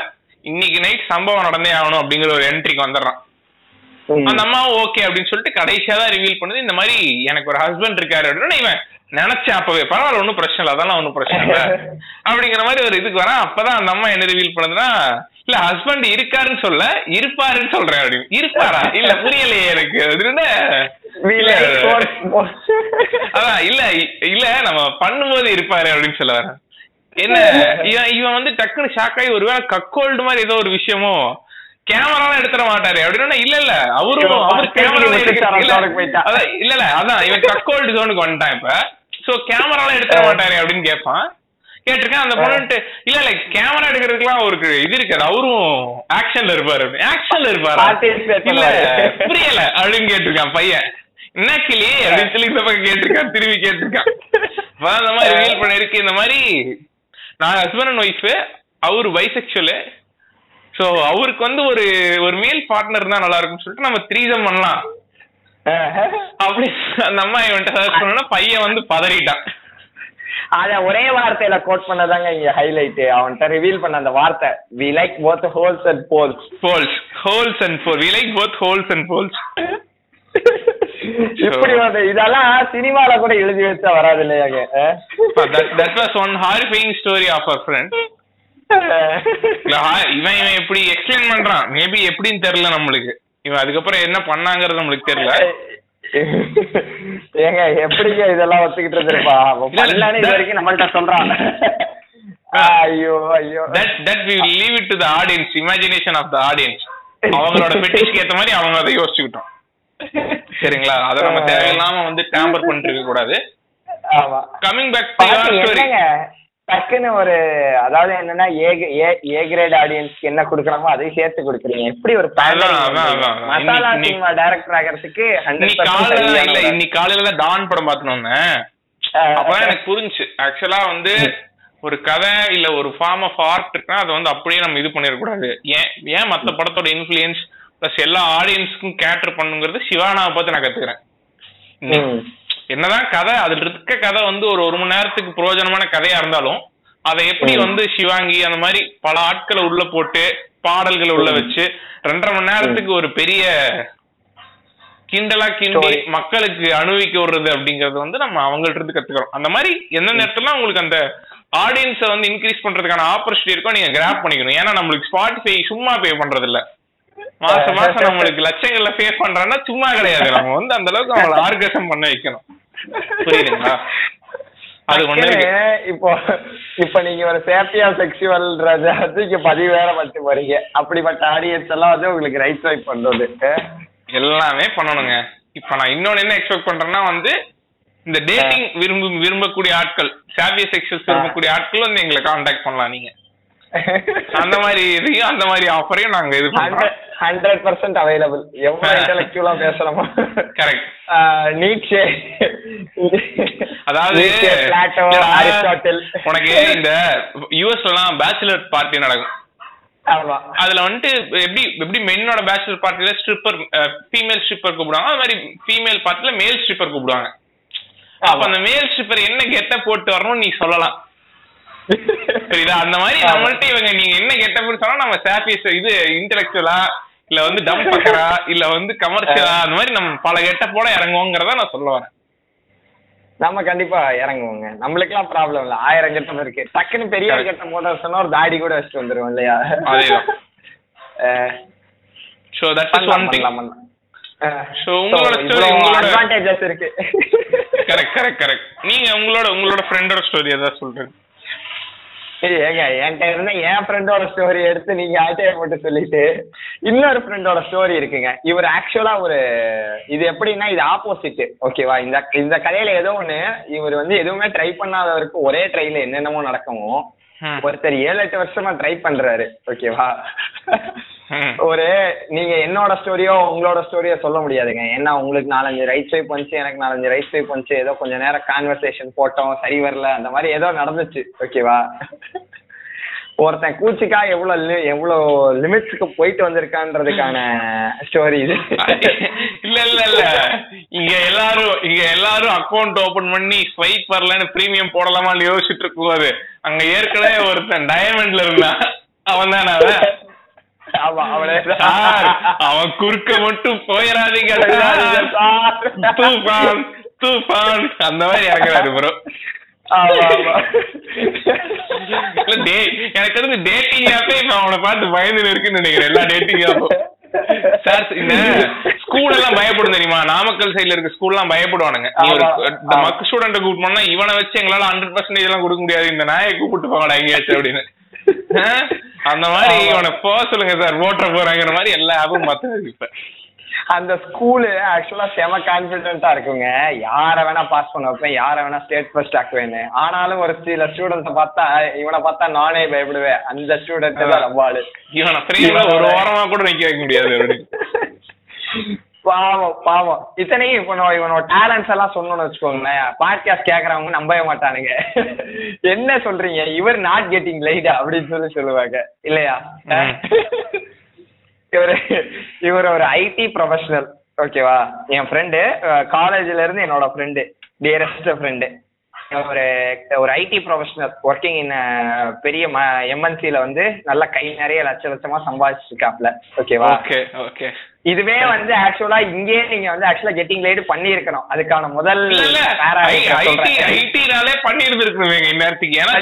இன்னைக்கு நைட் சம்பவம் நடந்தே ஆகணும் அப்படிங்கிற ஒரு என்ட்ரிக்கு வந்துடுறான். அந்த அம்மாவும் ஓகே அப்படின்னு சொல்லிட்டு கடைசியா தான் ரிவீல் பண்ணுது, இந்த மாதிரி எனக்கு ஒரு ஹஸ்பண்ட் இருக்காரு அப்படின்னா. இவன் நினைச்சேன் அப்பவே பரவாயில்ல, ஒன்னும் பிரச்சனை இல்லை, அதெல்லாம் ஒன்னும் பிரச்சனை இல்லை அப்படிங்கிற மாதிரி ஒரு இதுக்கு வரான். அப்பதான் அந்த அம்மா என்ன ரிவீல் பண்ணுதுன்னா, இல்ல ஹஸ்பண்ட் இருக்காருன்னு சொல்ல, இருப்பாருன்னு சொல்றேன் அப்படின்னு. இருப்பாரா? இல்ல புரியலையே எனக்கு. அதான் இல்ல இல்ல நம்ம பண்ணும்போது இருப்பாரு அப்படின்னு சொல்ல வரேன். என்ன இவன் வந்து டக்குன்னு ஷாக் ஆகி ஒருவேளை கக்கோல்டு மாதிரி ஏதோ ஒரு விஷயமோ, கேமராலாம் எடுத்துட மாட்டாரு அப்படின்னா, இல்ல இல்ல அவரும் அவர் கேமரா இல்ல இல்ல அதான் இவன் கக்கோல்டு ஜோனுக்கு வந்துட்டான் இப்ப. சோ கேமராலாம் எடுத்துட மாட்டாரு அப்படின்னு கேட்பான். கேட்டிருக்கேன் அந்த பொண்ணுட்டு, இல்ல இல்ல கேமரா எடுக்கிறதுக்குலாம் ஒரு இது இருக்காது, அவரும் ஆக்ஷன்ல இருப்பாரு. ஆக்ஷன்ல இருப்பாரு இல்ல புரியல அப்படின்னு கேட்டிருக்கான் பையன். என்ன கிளி அப்படின்னு சொல்லி இந்த பக்கம் கேட்டிருக்கான், திரும்பி கேட்டிருக்கான். அந்த மாதிரி ரிவீல் பண்ண இருக்கு, இந்த மாதிரி நான் ஹஸ்பண்ட் அண்ட் ஒய்ஃபு, அவரு பைசெக்சுவலு, ஸோ அவருக்கு வந்து ஒரு ஒரு மேல் பார்ட்னர் தான் நல்லா இருக்கும்னு சொல்லிட்டு நம்ம த்ரீசம் பண்ணலாம் அப்படி அந்த அம்மா இவன்ட்டு பையன் வந்து பதறிட்டான். அத ஒரே வார்த்தையில கோட் பண்ணதாங்க இங்க ஹைலைட். அவன்கிட்ட ரிவீல் பண்ண அந்த வார்த்தை, we like both holes and poles. We like both holes and poles. இப்படி வந்து இதெல்லாம் சினிமால கூட எழுதி வச்சா வராது இல்லையாங்க. That was one horrifying story of our friend. இவன் இவன் எப்படி எக்ஸ்பிளைன் பண்றான், மேபி எப்படின்னு தெரியல நம்மளுக்கு. இவன் அதுக்கப்புறம் என்ன பண்ணாங்கிறது நம்மளுக்கு தெரியல. ஏங்க எப்படிங்க இதெல்லாம் ஒத்துக்கிட்டு இருந்திருப்பா இது வரைக்கும் நம்மள்ட்ட சொல்றான். ஐயோ ஐயோ, that we will leave it to the audience, imagination of the audience. அவங்களோட பெட்டிஷ்க்கு ஏத்த மாதிரி அவங்க அதை யோசிச்சுக்கிட்டோம். சரிங்களா? அதை நம்ம தேவையில்லாம வந்து டேம்பர் பண்ணிட்டு இருக்க கூடாது. ஆமா, coming back to your story. டக்குன்னு ஒரு அதாவது என்னன்னா ஏ கிரேட் ஆடியன்ஸ்க்கு என்ன கொடுக்கலாமோ அதையும் சேர்த்து கொடுக்குறீங்க. எப்படி ஒரு மசாலா சினிமா டைரக்டர் ஆகிறதுக்கு இன்னைக்கு காலையில தான் டான் படம் பார்த்தனோன்னு அப்பதான் எனக்கு புரிஞ்சு, ஆக்சுவலா வந்து ஒரு கதை இல்ல ஒரு ஃபார்ம் ஆஃப் ஆர்ட் இருக்குன்னா அதை வந்து அப்படியே நம்ம இது பண்ணிடக்கூடாது. ஏன் மற்ற படத்தோட இன்ஃபுளுயன்ஸ் பிளஸ் எல்லா ஆடியன்ஸுக்கும் கேட்டர் பண்ணுங்கிறது சிவானாவை பார்த்து நான் கத்துக்கிறேன். என்னதான் கதை, அதுல இருக்க கதை வந்து ஒரு ஒரு மணி நேரத்துக்கு பிரயோஜனமான கதையா இருந்தாலும் அதை எப்படி வந்து சிவாங்கி அந்த மாதிரி பல ஆட்களை உள்ள போட்டு பாடல்களை உள்ள வச்சு 2.5 மணி நேரத்துக்கு ஒரு பெரிய கிண்டலா கிண்டி மக்களுக்கு அனுபவிக்க விடுறது அப்படிங்கறது வந்து நம்ம அவங்கள்ட்ட இருந்து கத்துக்கிறோம். அந்த மாதிரி எந்த நேரத்துல உங்களுக்கு அந்த ஆடியன்ஸை வந்து இன்க்ரீஸ் பண்றதுக்கான ஆப்பர்ச்சுனிட்டி இருக்கோ நீங்க கிராப் பண்ணிக்கணும். ஏன்னா நம்மளுக்கு ஸ்பாட்டிஃபை சும்மா பே பண்றது இல்ல, மாசம் மாசம் நம்மளுக்கு லட்சங்கள்ல பே பண்றோம்னா சும்மா கிடையாது. நம்ம வந்து அந்த அளவுக்கு அவங்களை ஆர்கசம் பண்ண வைக்கணும். புரியுதுங்களா? அது ஒண்ணு. இப்ப நீங்க ஒரு சேப்பியா செக்சுவல் இங்க 10 பேரை பத்தி போறீங்க, அப்படிப்பட்ட ஆடியன்ஸ் எல்லாம் வந்து உங்களுக்கு ரைட் வைப் பண்றது எல்லாமே பண்ணணுங்க. இப்ப நான் இன்னொன்னு என்ன எக்ஸ்பெக்ட் பண்றேன்னா வந்து இந்த டேட்டிங் விரும்பக்கூடிய ஆட்கள், சேப்பியா செக்சுவல் விரும்பக்கூடிய ஆட்கள் வந்து எங்களை கான்டாக்ட் பண்ணலாம். நீங்க அந்த மாதிரி இதையும் அந்த மாதிரி ஆஃபரையும் நாங்க இது 100% அவைலபிள். எவ்வளவு இன்டெலெக்சுவலா பேசலாமா? கரெக்ட். நீட்சே, அதாவது பிளாட்டோ, அரிஸ்டாட்டில். உனக்கு இந்த யுஎஸ்ல எல்லாம் பேச்சுலர் பார்ட்டி நடக்கும். ஆமா, அதுல வந்துட்டு எப்படி எப்படி மென்னோட பேச்சுலர் பார்ட்டில ஸ்ட்ரிப்பர், ஃபீமேல் ஸ்ட்ரிப்பர் கூப்பிடுவாங்க. அது மாதிரி ஃபீமேல் பார்ட்டில மேல் ஸ்ட்ரிப்பர் கூப்பிடுவாங்க. அப்ப அந்த மேல் ஸ்ட்ரிப்பர் என்ன கெட்ட போட்டு வரணும்னு நீ சொல்லலாம். புரியுதா? அந்த மாதிரி நம்மள்ட்ட இவங்க நீங்க என்ன கெட்டப்பன்னு சொன்னா நம்ம சாப்பிஸ் இது இன்டெலெக்சுவலா இல்ல வந்து டம் பக்கரா இல்ல வந்து கமர்ஷியலா அந்த மாதிரி நம்ம பல கெட்ட போல இறங்குவோங்கிறத நான் சொல்ல வரேன். நம்ம கண்டிப்பா இறங்குவோங்க, நம்மளுக்கு எல்லாம் ப்ராப்ளம் இல்ல. 1000 கெட்டம் இருக்கு. டக்குன்னு பெரிய கெட்ட போட சொன்னா ஒரு தாடி கூட வச்சுட்டு வந்துருவோம் இல்லையா? அதேதான். So that is one thing. இருக்கு. Correct correct correct. நீங்க உங்களோட ஃப்ரெண்டோட ஸ்டோரி ஏதாவது சொல்றீங்க? ஏங்க என்கிட்ட இருந்தா என் ஃப்ரெண்டோட ஸ்டோரி எடுத்து நீங்க ஆச்சரியப்பட்டு சொல்லிட்டு இன்னொரு ஃப்ரெண்டோட ஸ்டோரி இருக்குங்க. இவர் ஆக்சுவலா ஒரு இது எப்படின்னா இது ஆப்போசிட் ஓகேவா. இந்த கதையில ஏதோ ஒண்ணு இவர் வந்து எதுவுமே ட்ரை பண்ணாதவருக்கு ஒரே ட்ரைல என்னென்னமோ நடக்கவும், ஒருத்தர் 7-8 வருஷமா ட்ரை பண்றாரு ஓகேவா. ஒரு நீங்க என்னோட ஸ்டோரியோ உங்களோட ஸ்டோரியோ சொல்ல முடியாதுங்க. ஏன்னா உங்களுக்கு 4-5 ரைட் ஸ்வைப் வந்துச்சு, எனக்கு 4-5 ரைட் ஸ்வைப் வந்துச்சு, ஏதோ கொஞ்ச நேரம் கான்வர்சேஷன் போட்டோம் சரி வரல, அந்த மாதிரி ஏதோ நடந்துச்சு ஓகேவா. ஒருத்தன் கூச்சிக்கா எவ்வளவு லிமிட்ஸுக்கு போயிட்டு வந்திருக்கான்றதுக்கான ஸ்டோரி இது. இல்ல இங்க எல்லாரும் அக்கௌண்ட் ஓபன் பண்ணி ஸ்வைப் வரலன்னு பிரீமியம் போடலாமான்னு யோசிச்சுட்டு இருக்கும்போது அங்க ஏற்கனவே ஒருத்தன் டயமண்ட்ல இருந்தான். அவன் தானே அவன் குறுக்க மட்டும் போயிடாதீங்க அந்த மாதிரி இறக்குறாரு ப்ரோ. எனக்கு வந்து டேட்டிங் ஆப்பே இப்ப அவனை பார்த்து பயந்து இருக்குன்னு நினைக்கிறேன். எல்லா டேட்டிங் ஆப்பும் சார் இந்த ஸ்கூல் எல்லாம் பயப்படும் தெரியுமா, நாமக்கல் சைட்ல இருக்க ஸ்கூல் எல்லாம் பயப்படுவானுங்க. மக்கு ஸ்டூடெண்ட்டை கூப்பிட்டு போனா இவனை வச்சு எங்களால 100% எல்லாம் கொடுக்க முடியாது, இந்த நாயை கூப்பிட்டு போவாடா எங்கேயாச்சும் அப்படின்னு. அந்த மாதிரி இவனை போக சொல்லுங்க சார், ஓட்ட போறாங்கிற மாதிரி எல்லா ஆப்பும் பார்த்தது. இப்ப அந்த ஸ்கூலு ஆக்சுவலா செம கான்பிடென்ட்டா இருக்குங்க, யார வேணா பாஸ் பண்ண வைப்பேன், யார வேணா ஸ்டேட் ஃபர்ஸ்ட் ஆக்குவேன்னு. ஆனாலும் ஒரு சில ஸ்டூடெண்ட்ஸை பார்த்தா இவனை பார்த்தா நானே பயப்படுவேன், அந்த ஸ்டூடெண்ட் தான் ரொம்ப ஆளு. இவனை ஒரு வாரமா கூட நிக்க வைக்க முடியாது, பாவம் பாவம். இத்தனையும் இப்போ இவனோட டேலண்ட்ஸ் எல்லாம் சொன்னோம்னு வச்சுக்கோங்களேன், பாட்காஸ்ட் கேட்கறவங்க நம்பவே மாட்டானுங்க. என்ன சொல்றீங்க இவர் நாட் கெட்டிங் லைட் அப்படின்னு சொல்லி சொல்லுவாங்க இல்லையா. இவர் ஒரு ஐடி ப்ரொஃபஷனல் ஓகேவா. என் ஃப்ரெண்டு காலேஜ்ல இருந்து என்னோட ஃப்ரெண்டு, டியரஸ்ட் ஃப்ரெண்டு, ஒரு ஐடி ப்ரொஃபஷனல் ஒர்க்கிங் இன் பெரிய எம்என்சில வந்து நல்ல கை நிறைய லட்சமா சம்பாதிச்சிருக்காப்ல ஓகேவா. இதுவே வந்து ஆக்சுவலா இங்கே நீங்க வந்து ஆக்சுவலா கெட்டிங் லைட் பண்ணிருக்கணும். அதுக்கான முதல் ஐடினாலே பண்ணி இருந்திருக்கணும் இந்நேரத்துக்கு. ஏன்னா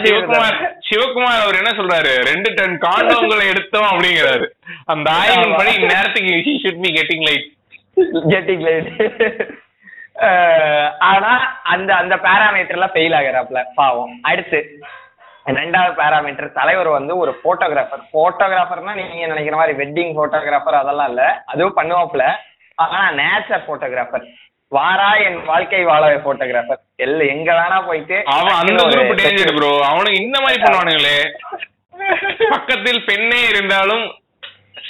சிவகுமார் அவர் என்ன சொல்றாரு, 2 டன் காண்டோங்களை எடுத்தோம் அப்படிங்கிறாரு. அந்த ஆய்வின் படி இந்நேரத்துக்கு you should be getting light. ஆனா அந்த பேராமீட்டர்ல ஃபெயில் ஆகுறாப்ல பாவம். அடுத்து 2வது பேராமீட்டர், தலைவர் வந்து ஒரு போட்டோகிராஃபர்னா நீங்க நினைக்கிற மாதிரி வெட்டிங் போட்டோகிராஃபர் அதெல்லாம் இல்ல, அதுவும் பண்ணுவாப்ல. ஆனா நேச்சர் போட்டோகிராஃபர், வாரா என் வாழ்க்கை வாழவே போட்டோகிராஃபர், எல்லாம் எங்க வேணா போயிட்டு அவனுக்கு இந்த மாதிரி பண்ணுவானுங்களே. பக்கத்தில் பெண்ணே இருந்தாலும்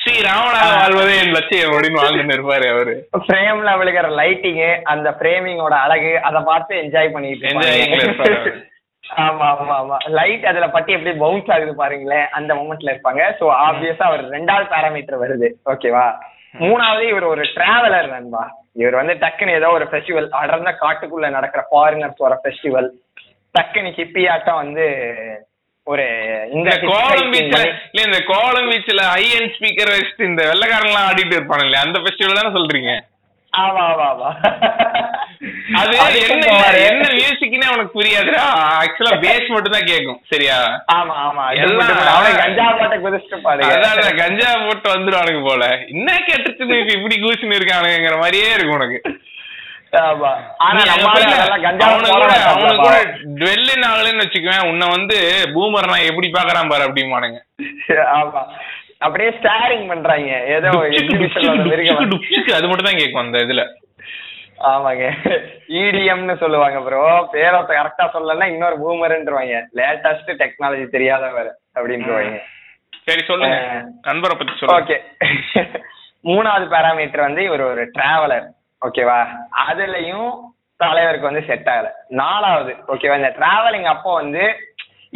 ஸ்ரீ ராமனாக வாழ்வதே என் லட்சியம் அப்படின்னு வாழ்ந்துட்டு இருப்பாரு அவரு. பிரேம்ல விழுகிற லைட்டிங்கு, அந்த பிரேமிங்கோட அழகு, அதை பார்த்து என்ஜாய் பண்ணிட்டு. ஆமா லைட் அதுல பத்தி எப்படி பவுன்ஸ் ஆகுது பாருங்களேன், அந்த மொமெண்ட்ல இருப்பாங்க. சோ ஆப்வியஸா அவர் 2வது பேராமீட்டர் வருது ஓகேவா. 3வது இவர் ஒரு டிராவலர் நண்பா. இவர் வந்து டக்குன்னு ஏதோ ஒரு ஃபெஸ்டிவல், அடர்ந்த காட்டுக்குள்ள நடக்கிற ஃபாரினர்ஸ் வர ஃபெஸ்டிவல், டக்குன்னு ஹிப்பி ஆட்டம் வந்து ஒரு இந்த கோலம்பீச்ல ஹைஎன் ஸ்பீக்கர் வச்சு இந்த வெள்ளக்காரன்லாம் ஆடிட்டு இருப்பானுங்களே, அந்த ஃபெஸ்டிவல் தானே சொல்றீங்க? ஆமா அது என்ன மியூசிக்னே அவனுக்கு புரியாதுடா, ஆக்சுவலா பேஸ் மட்டும் தான் கேட்கும் சரியா. ஆமா எல்லாம் கஞ்சா போட்ட குதிச்சுப்பாரு, அதான் கஞ்சா போட்டு வந்துடுவானுக்கு போல. என்ன கேட்டுட்டு இப்படி கூச்சுன்னு இருக்கானுங்கிற மாதிரியே இருக்கும் உனக்கு. அப்படியே ஸ்டாரிங் பண்றாங்க ஏதோ அது மட்டும் தான் கேட்கும் அந்த இதுல. ஆமாங்க EDMனு சொல்லுவாங்க ப்ரோ, பேரை கரெக்டா சொல்லலன்னா இன்னொரு பூமர்ன்றவாங்க, லேட்டஸ்ட் டெக்னாலஜி தெரியாதவர் அப்படின்றவாங்க. சரி சொல்லுங்க நண்பரை பத்தி சொல்லுங்க. ஓகே 3வது பாராமீட்டர் வந்து இவர் ஒரு டிராவலர் ஓகேவா. அதுலயும் தலைவருக்கு வந்து செட் ஆகல. 4வது ஓகேவா, இந்த டிராவலிங் அப்போ வந்து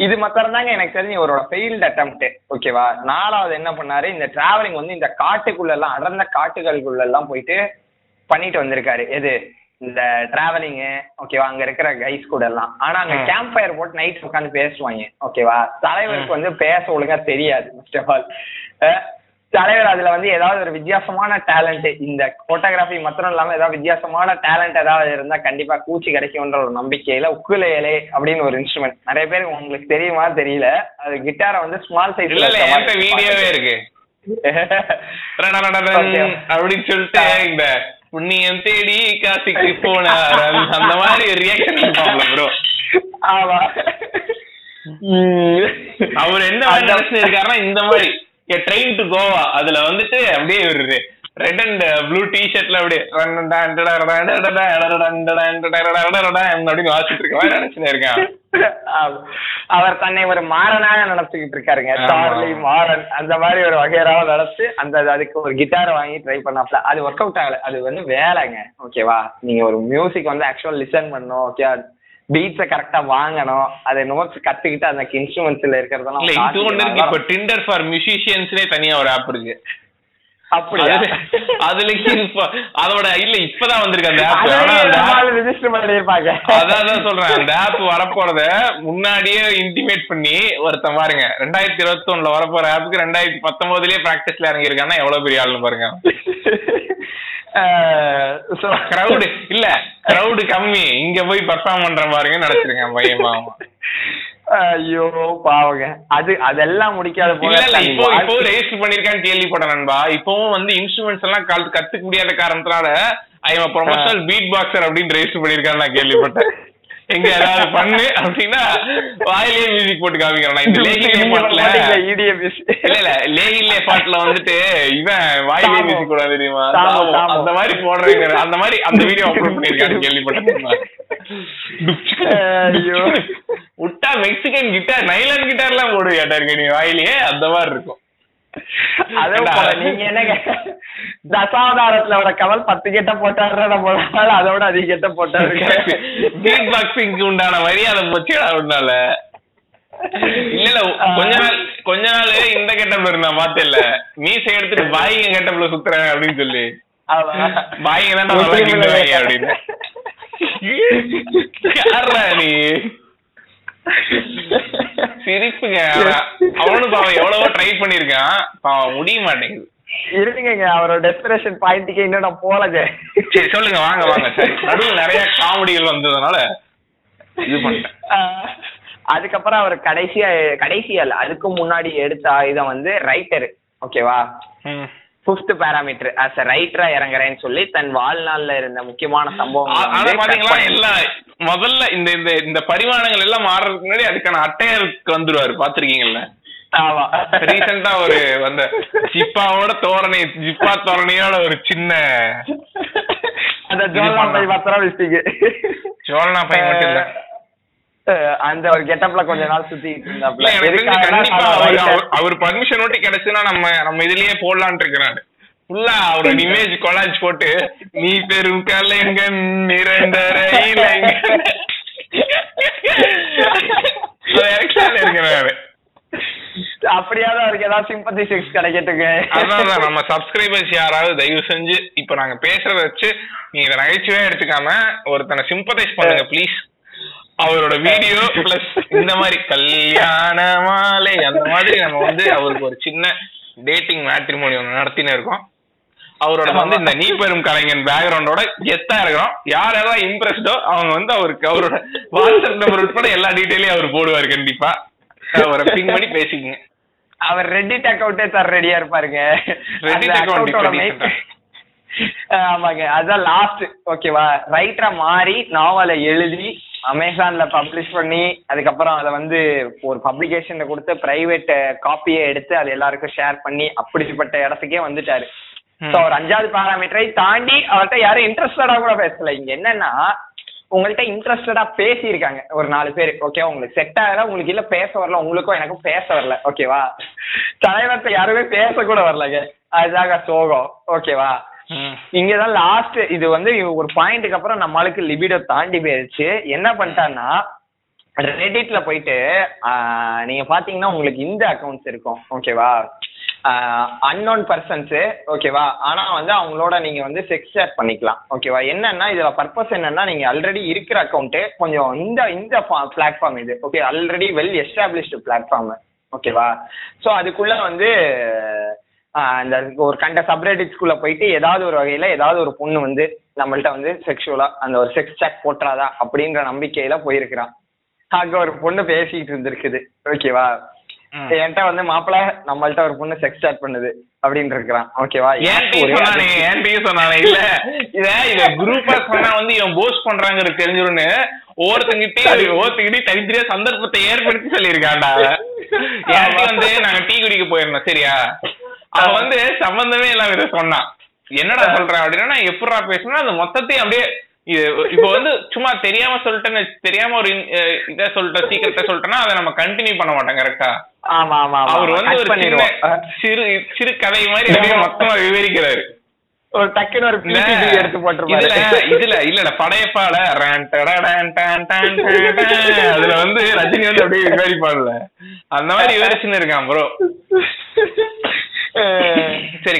இது மாத்திரம் தாங்க எனக்கு தெரிஞ்சு இவரோட ஃபெயில்டு அட்டெம்ப்ட் ஓகேவா. 4வது என்ன பண்ணாரு, இந்த டிராவலிங் வந்து இந்த காட்டுக்குள்ள எல்லாம், அடர்ந்த காட்டுகளுக்குள்ள எல்லாம் போயிட்டு பண்ணிட்டு வந்திருக்காரு. எது இந்த டிராவலிங்கு ஓகேவா, அங்க இருக்கிற கைஸ் கூட எல்லாம். ஆனா அங்க கேம்ப் ஃபயர் போட்டு நைட் உட்காந்து பேசுவாங்க ஓகேவா. தலைவருக்கு வந்து பேச ஒழுங்கா தெரியாது. ஃபர்ஸ்ட் ஆஃப் ஆல் தலைவர் அதுல வந்து ஏதாவது ஒரு வித்தியாசமான டேலண்ட், இந்த போட்டோகிராஃபி மாத்திரம் இல்லாம ஏதாவது வித்தியாசமான டேலண்ட் ஏதாவது இருந்தா கண்டிப்பா கூச்சி கிடைக்கும்ன்ற ஒரு நம்பிக்கையில உக்குலேலே அப்படின்னு ஒரு இன்ஸ்ட்ருமெண்ட், நிறைய பேர் உங்களுக்கு தெரியுமா தெரியல, அது கிட்டாரை வந்து ஸ்மால் சைஸ்ல வீடியோவே இருக்கு அப்படின்னு சொல்லிட்டு இந்த புண்ணியம் தேடி காசிக்கு போனார் அந்த மாதிரி ரியாக்ஷன் பண்ணுவாங்க ப்ரோ. ஆமா அவர் என்ன ரியாக்ஷன் இருக்காருன்னா இந்த மாதிரி ட்ரெயின் டு கோவா அதுல வந்துட்டு அப்படியே ஒரு ரெட் அண்ட் ப்ளூ டி ஷர்ட்ல அப்படியே அப்படின்னு வாசிட்டு இருக்கேன் நினைச்சுன்னு இருக்கேன். அவர் தன்னை ஒரு மாறனாக நடத்திக்கிட்டு இருக்காருங்க, சார்லி மாறன் அந்த மாதிரி ஒரு வகையராக நடத்து அந்த அதுக்கு ஒரு கிட்டாரை வாங்கி ட்ரை பண்ணாப்ல அது ஒர்க் அவுட் ஆகல. அது வந்து வேலைங்க ஓகேவா, நீங்க ஒரு மியூசிக் வந்து ஆக்சுவலா லிசன் பண்ணணும் ஓகே, பீட்ஸை கரெக்டா வாங்கணும், அதை நோட்ஸ் கத்துக்கிட்டு அந்த இன்ஸ்ட்ருமெண்ட்ஸ்ல இருக்கிறதெல்லாம். இப்ப டிண்டர் ஃபார் மியூசிஷியன்ஸ்லேயே தனியா ஒரு ஆப் இருக்கு அதோட இல்ல இப்பதான் வந்திருக்காங்க முன்னாடியே இன்டிமேட் பண்ணி ஒருத்த பாருங்க 2021 வரப்போற ஆப்புக்கு 2019 பிராக்டிஸ்ல இறங்கி இருக்காங்கன்னா எவ்வளவு பெரிய ஆளுன்னு பாருங்க. கிரவுடு இல்ல கிரவுடு கம்மி இங்க போய் பர்ஃபார்ம் பண்ற பாருங்க நினைச்சிருக்கேன் பயமா. ஐயோ பாவங்க அது அதெல்லாம் முடிக்காத கேள்விப்பட்டேன் நண்பா. இப்பவும் வந்து இன்ஸ்ட்ருமெண்ட்ஸ் எல்லாம் கத்துக்க முடியாத காரணத்தினால ஐஎம் ப்ரொஃபஷனல் பீட் பாக்ஸர் அப்படின்னு ரெஜிஸ்டர் பண்ணிருக்கான்னு நான் கேள்விப்பட்டேன். எங்க ஏதாவது பண்ணு அப்படின்னா வாயிலேயே மியூசிக் போட்டு காமிக்கிறேன். இந்த லேகிலே பாட்டுல லேகிலே பாட்டுல வந்துட்டு இவன் வாயிலே மியூசிக் போட தெரியுமா அந்த மாதிரி போடுறீங்க அந்த மாதிரி அந்த வீடியோ அப்லோட் பண்ணிருக்கான்னு கேள்விப்பட்டேன். விட்டா மெக்சிகன் கிட்டார் நைலான் கிட்டார் எல்லாம் போடுவியா இருக்க நீ வாயிலேயே அந்த மாதிரி இருக்கும். தசாவதாரத்துல ஒரு கவல் 10 கெட்ட போட்டாரு போல அதோட அதிக கெட்ட போட்டாரு உண்டான மாதிரி அதை முச்சினால இல்ல கொஞ்ச நாள் இந்த கெட்டப்ல இருந்தா பாத்தில மீசை எடுத்துட்டு பாயிங்க கெட்டப்ல சுத்துறேன் அப்படின்னு சொல்லி பாயிங்க தான் அப்படின்னு நீ சிரிப்புங்க. அவனும் பாவம் எவ்வளவோ ட்ரை பண்ணிருக்கான் பாவம் முடிய மாட்டேங்குது. இருங்க அவரோட டெஸ்பிரேஷன் பாயிண்ட்டுக்கே இன்னும் போலங்க. சரி சொல்லுங்க வாங்க வாங்க. சரி நடுவில் நிறைய காமெடிகள் வந்ததுனால இது பண்ணிட்டேன். அதுக்கப்புறம் அவர் கடைசியா இல்ல அதுக்கு முன்னாடி எடுத்த ஆயுதம் வந்து ரைட்டரு ஓகேவா. 5th parameter as a writer இறங்குறேன்னு சொல்லி தன் வாழ்நாள்ல இருந்த முக்கியமான சம்பவம் முதல்ல இந்த பரிமாணங்கள் எல்லாம் மாறதுக்கு முன்னாடி அதுக்கான அட்டையருக்கு வந்துருவாரு பாத்திருக்கீங்கல்ல. ஆமா ரீசெண்டா ஒரு அந்த ஜிப்பாவோட ஜிப்பா தோரணையோட ஒரு சின்ன அந்த ஜோல்னா பை மட்டும் இல்ல அந்த ஒரு கெட்டப்ல கொஞ்ச நாள் சுத்திட்டு இருந்தாப்ல. அவர் பர்மிஷன் ஓட்டி கிடைச்சுன்னா நம்ம இதுலயே போடலான்னு இருக்கிறாரு ஃபுல்லா அவரோட இமேஜ் கொலாஜ் போட்டு நீ பெரும் கலைஞன் இருக்கிறாரு. அப்படியாவது அவருக்கு ஏதாவது சிம்பத்தி செக்ஸ் கிடைக்கட்டுங்க. அதான் நம்ம சப்ஸ்கிரைபர்ஸ் யாராவது தயவு செஞ்சு இப்ப நாங்க பேசுறத வச்சு நீங்க நகைச்சுவே எடுத்துக்காம ஒருத்தனை சிம்பத்தைஸ் பண்ணுங்க பிளீஸ். அவரோட வீடியோ பிளஸ் இந்த மாதிரி கல்யாண மாலை அந்த மாதிரி நம்ம வந்து அவருக்கு ஒரு சின்ன டேட்டிங் மேட்ரிமோனி ஒன்று நடத்தினே இருக்கோம். அவரோட வந்து இந்த நீ பெரும் கலைஞன் பேக்ரவுண்டோட கெத்தா இருக்கிறோம். யாரெல்லாம் இம்ப்ரெஸ்டோ அவங்க வந்து அவருக்கு அவரோட வாட்ஸ்அப் நம்பர் உட்பட எல்லா டீட்டெயிலையும் அவர் போடுவார். கண்டிப்பா அவரை பிங் பண்ணி பேசிக்கங்க. அவர் ரெடிட் அக்கௌண்டே தர ரெடியா இருப்பாருங்க. ரெடிட் அக்கௌண்ட் ஆமாங்க அதான் லாஸ்ட் ஓகேவா. ரைட்டரா மாறி நாவலை எழுதி அமேசான்ல பப்ளிஷ் பண்ணி அதுக்கப்புறம் அதை வந்து ஒரு பப்ளிகேஷன்ல கொடுத்து பிரைவேட் காப்பியை எடுத்து அது எல்லாருக்கும் ஷேர் பண்ணி அப்படிப்பட்ட இடத்துக்கே வந்துட்டாரு. ஸோ ஒரு 5வது பாராமீட்டரை தாண்டி அவர்கிட்ட யாரும் இன்ட்ரெஸ்டடா கூட பேசல. இங்க என்னன்னா உங்கள்கிட்ட இன்ட்ரெஸ்டடா பேசியிருக்காங்க ஒரு 4 பேர் ஓகேவா. உங்களுக்கு செட் ஆகல உங்களுக்கு இல்ல பேச வரல உங்களுக்கும் எனக்கும் பேச வரல ஓகேவா. தலைவர்கிட்ட யாருமே பேச கூட வரலங்க அதுதாங்க சோகம் ஓகேவா. இங்கதான் லாஸ்ட் இது வந்து ஒரு பாயிண்ட்டுக்கு அப்புறம் நம்மளுக்கு லிபிடோ தாண்டி போயிருச்சு. என்ன பண்ணிட்டான்னா ரெடிட்ல போயிட்டு நீங்க பாத்தீங்கன்னா உங்களுக்கு இந்த அக்கௌண்ட்ஸ் இருக்கும் ஓகேவா. அன்னோன் பர்சன்ஸ் ஓகேவா. ஆனா வந்து அவங்களோட நீங்க வந்து செக்ஸ் சேட் பண்ணிக்கலாம் ஓகேவா. என்னன்னா இதுல பர்பஸ் என்னன்னா நீங்க ஆல்ரெடி இருக்கிற அக்கௌண்ட் கொஞ்சம் இந்த பிளாட்ஃபார்ம் இது okay already well established platform ஓகேவா. ஸோ அதுக்குள்ள வந்து அந்த ஒரு கண்ட சப்ரெடிட்ஸ்குள்ள போயிட்டு ஏதாவது ஒரு வகையில ஏதாவது ஒரு பொண்ணு வந்து நம்மள்ட்ட வந்து செக்ஷுவலா அந்த ஒரு செக்ஸ் சாட் போட்டுறாதா அப்படின்ற நம்பிக்கையில போயிருக்கிறான். ஆக ஒரு பொண்ணு பேசிட்டு இருந்திருக்குது ஓகேவா. என்கிட்ட வந்து மாப்பிள்ள நம்மள்ட்ட ஒரு பொண்ணு செக்ஸ் ஸ்டார்ட் பண்ணுது அப்படின்னு இருக்கிறான். ஓகேவா, இல்ல இத குரூப்பா சொன்னா வந்து இவன் போஸ்ட் பண்றாங்க தெரிஞ்சிருன்னு ஒவ்வொருத்தங்கிட்டே தனித்தனியா சந்தர்ப்பத்தை ஏற்படுத்தி சொல்லியிருக்காண்டா. எனக்கு வந்து நாங்க டீ குடிக்க போயிருந்தோம் சரியா, அவன் வந்து சம்பந்தமே எல்லாம் இதை சொன்னான். என்னடா சொல்றேன் அப்படின்னா, நான் எப்படா பேசணும் அந்த மொத்தத்தையும் அப்படியே இப்ப வந்து சும்மா தெரியாம சொல்லிட்டேன்னு தெரியாம ஒரு இதை சொல்லிட்டேன் சீக்கிரத்தை சொல்லிட்டேன்னா அதை நம்ம கண்டினியூ பண்ண மாட்டோம் கரெக்டா. அவர் வந்து ஒரு சிறு சிறு கதை மாதிரி அப்படியே மொத்தமா விவரிக்கிறாரு. ஒரு டக்குன்னு ஒரு எடுத்து போட்டிருப்பாரு. இதுல இல்ல படையப்பால அதுல வந்து ரஜினி வந்து அப்படியே விவரிப்பாடல அந்த மாதிரி விவரிச்சுன்னு இருக்கான் ப்ரோ. சரி